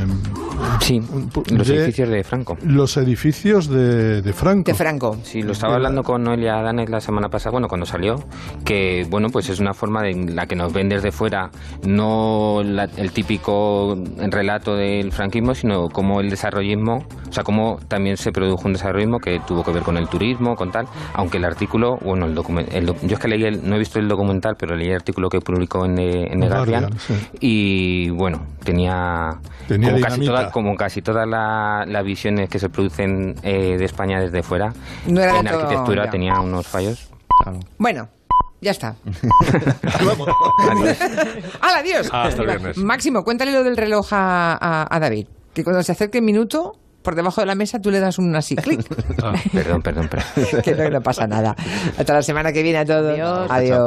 sí, un, los de, edificios de Franco. Los edificios de, de Franco. De Franco. Sí, lo estaba hablando con Noelia Adanes la semana pasada, bueno, cuando salió, que, bueno, pues es una forma de la que nos ven desde fuera, no la, el típico relato del franquismo, sino como el desarrollismo, o sea, como también se produjo un desarrollismo que tuvo que ver con el turismo, con tal, aunque el artículo, bueno, el documental, doc, yo es que leí, el, no he visto el documental, pero leí el artículo que publicó en, en el Guardian, sí. Y, bueno, tenía, tenía como, casi toda, como casi todas la, las visiones que se producen eh, de España desde fuera, no era en todo, arquitectura ya. Tenía unos fallos. Claro. Bueno. Ya está. Vamos. Adiós. ¡Hala, adiós! Hasta el viernes. Máximo, cuéntale lo del reloj a, a, a David. Que cuando se acerque el minuto, por debajo de la mesa, tú le das un así, clic. Ah, perdón, perdón, perdón. Que no, no pasa nada. Hasta la semana que viene a todos. Adiós. Adiós.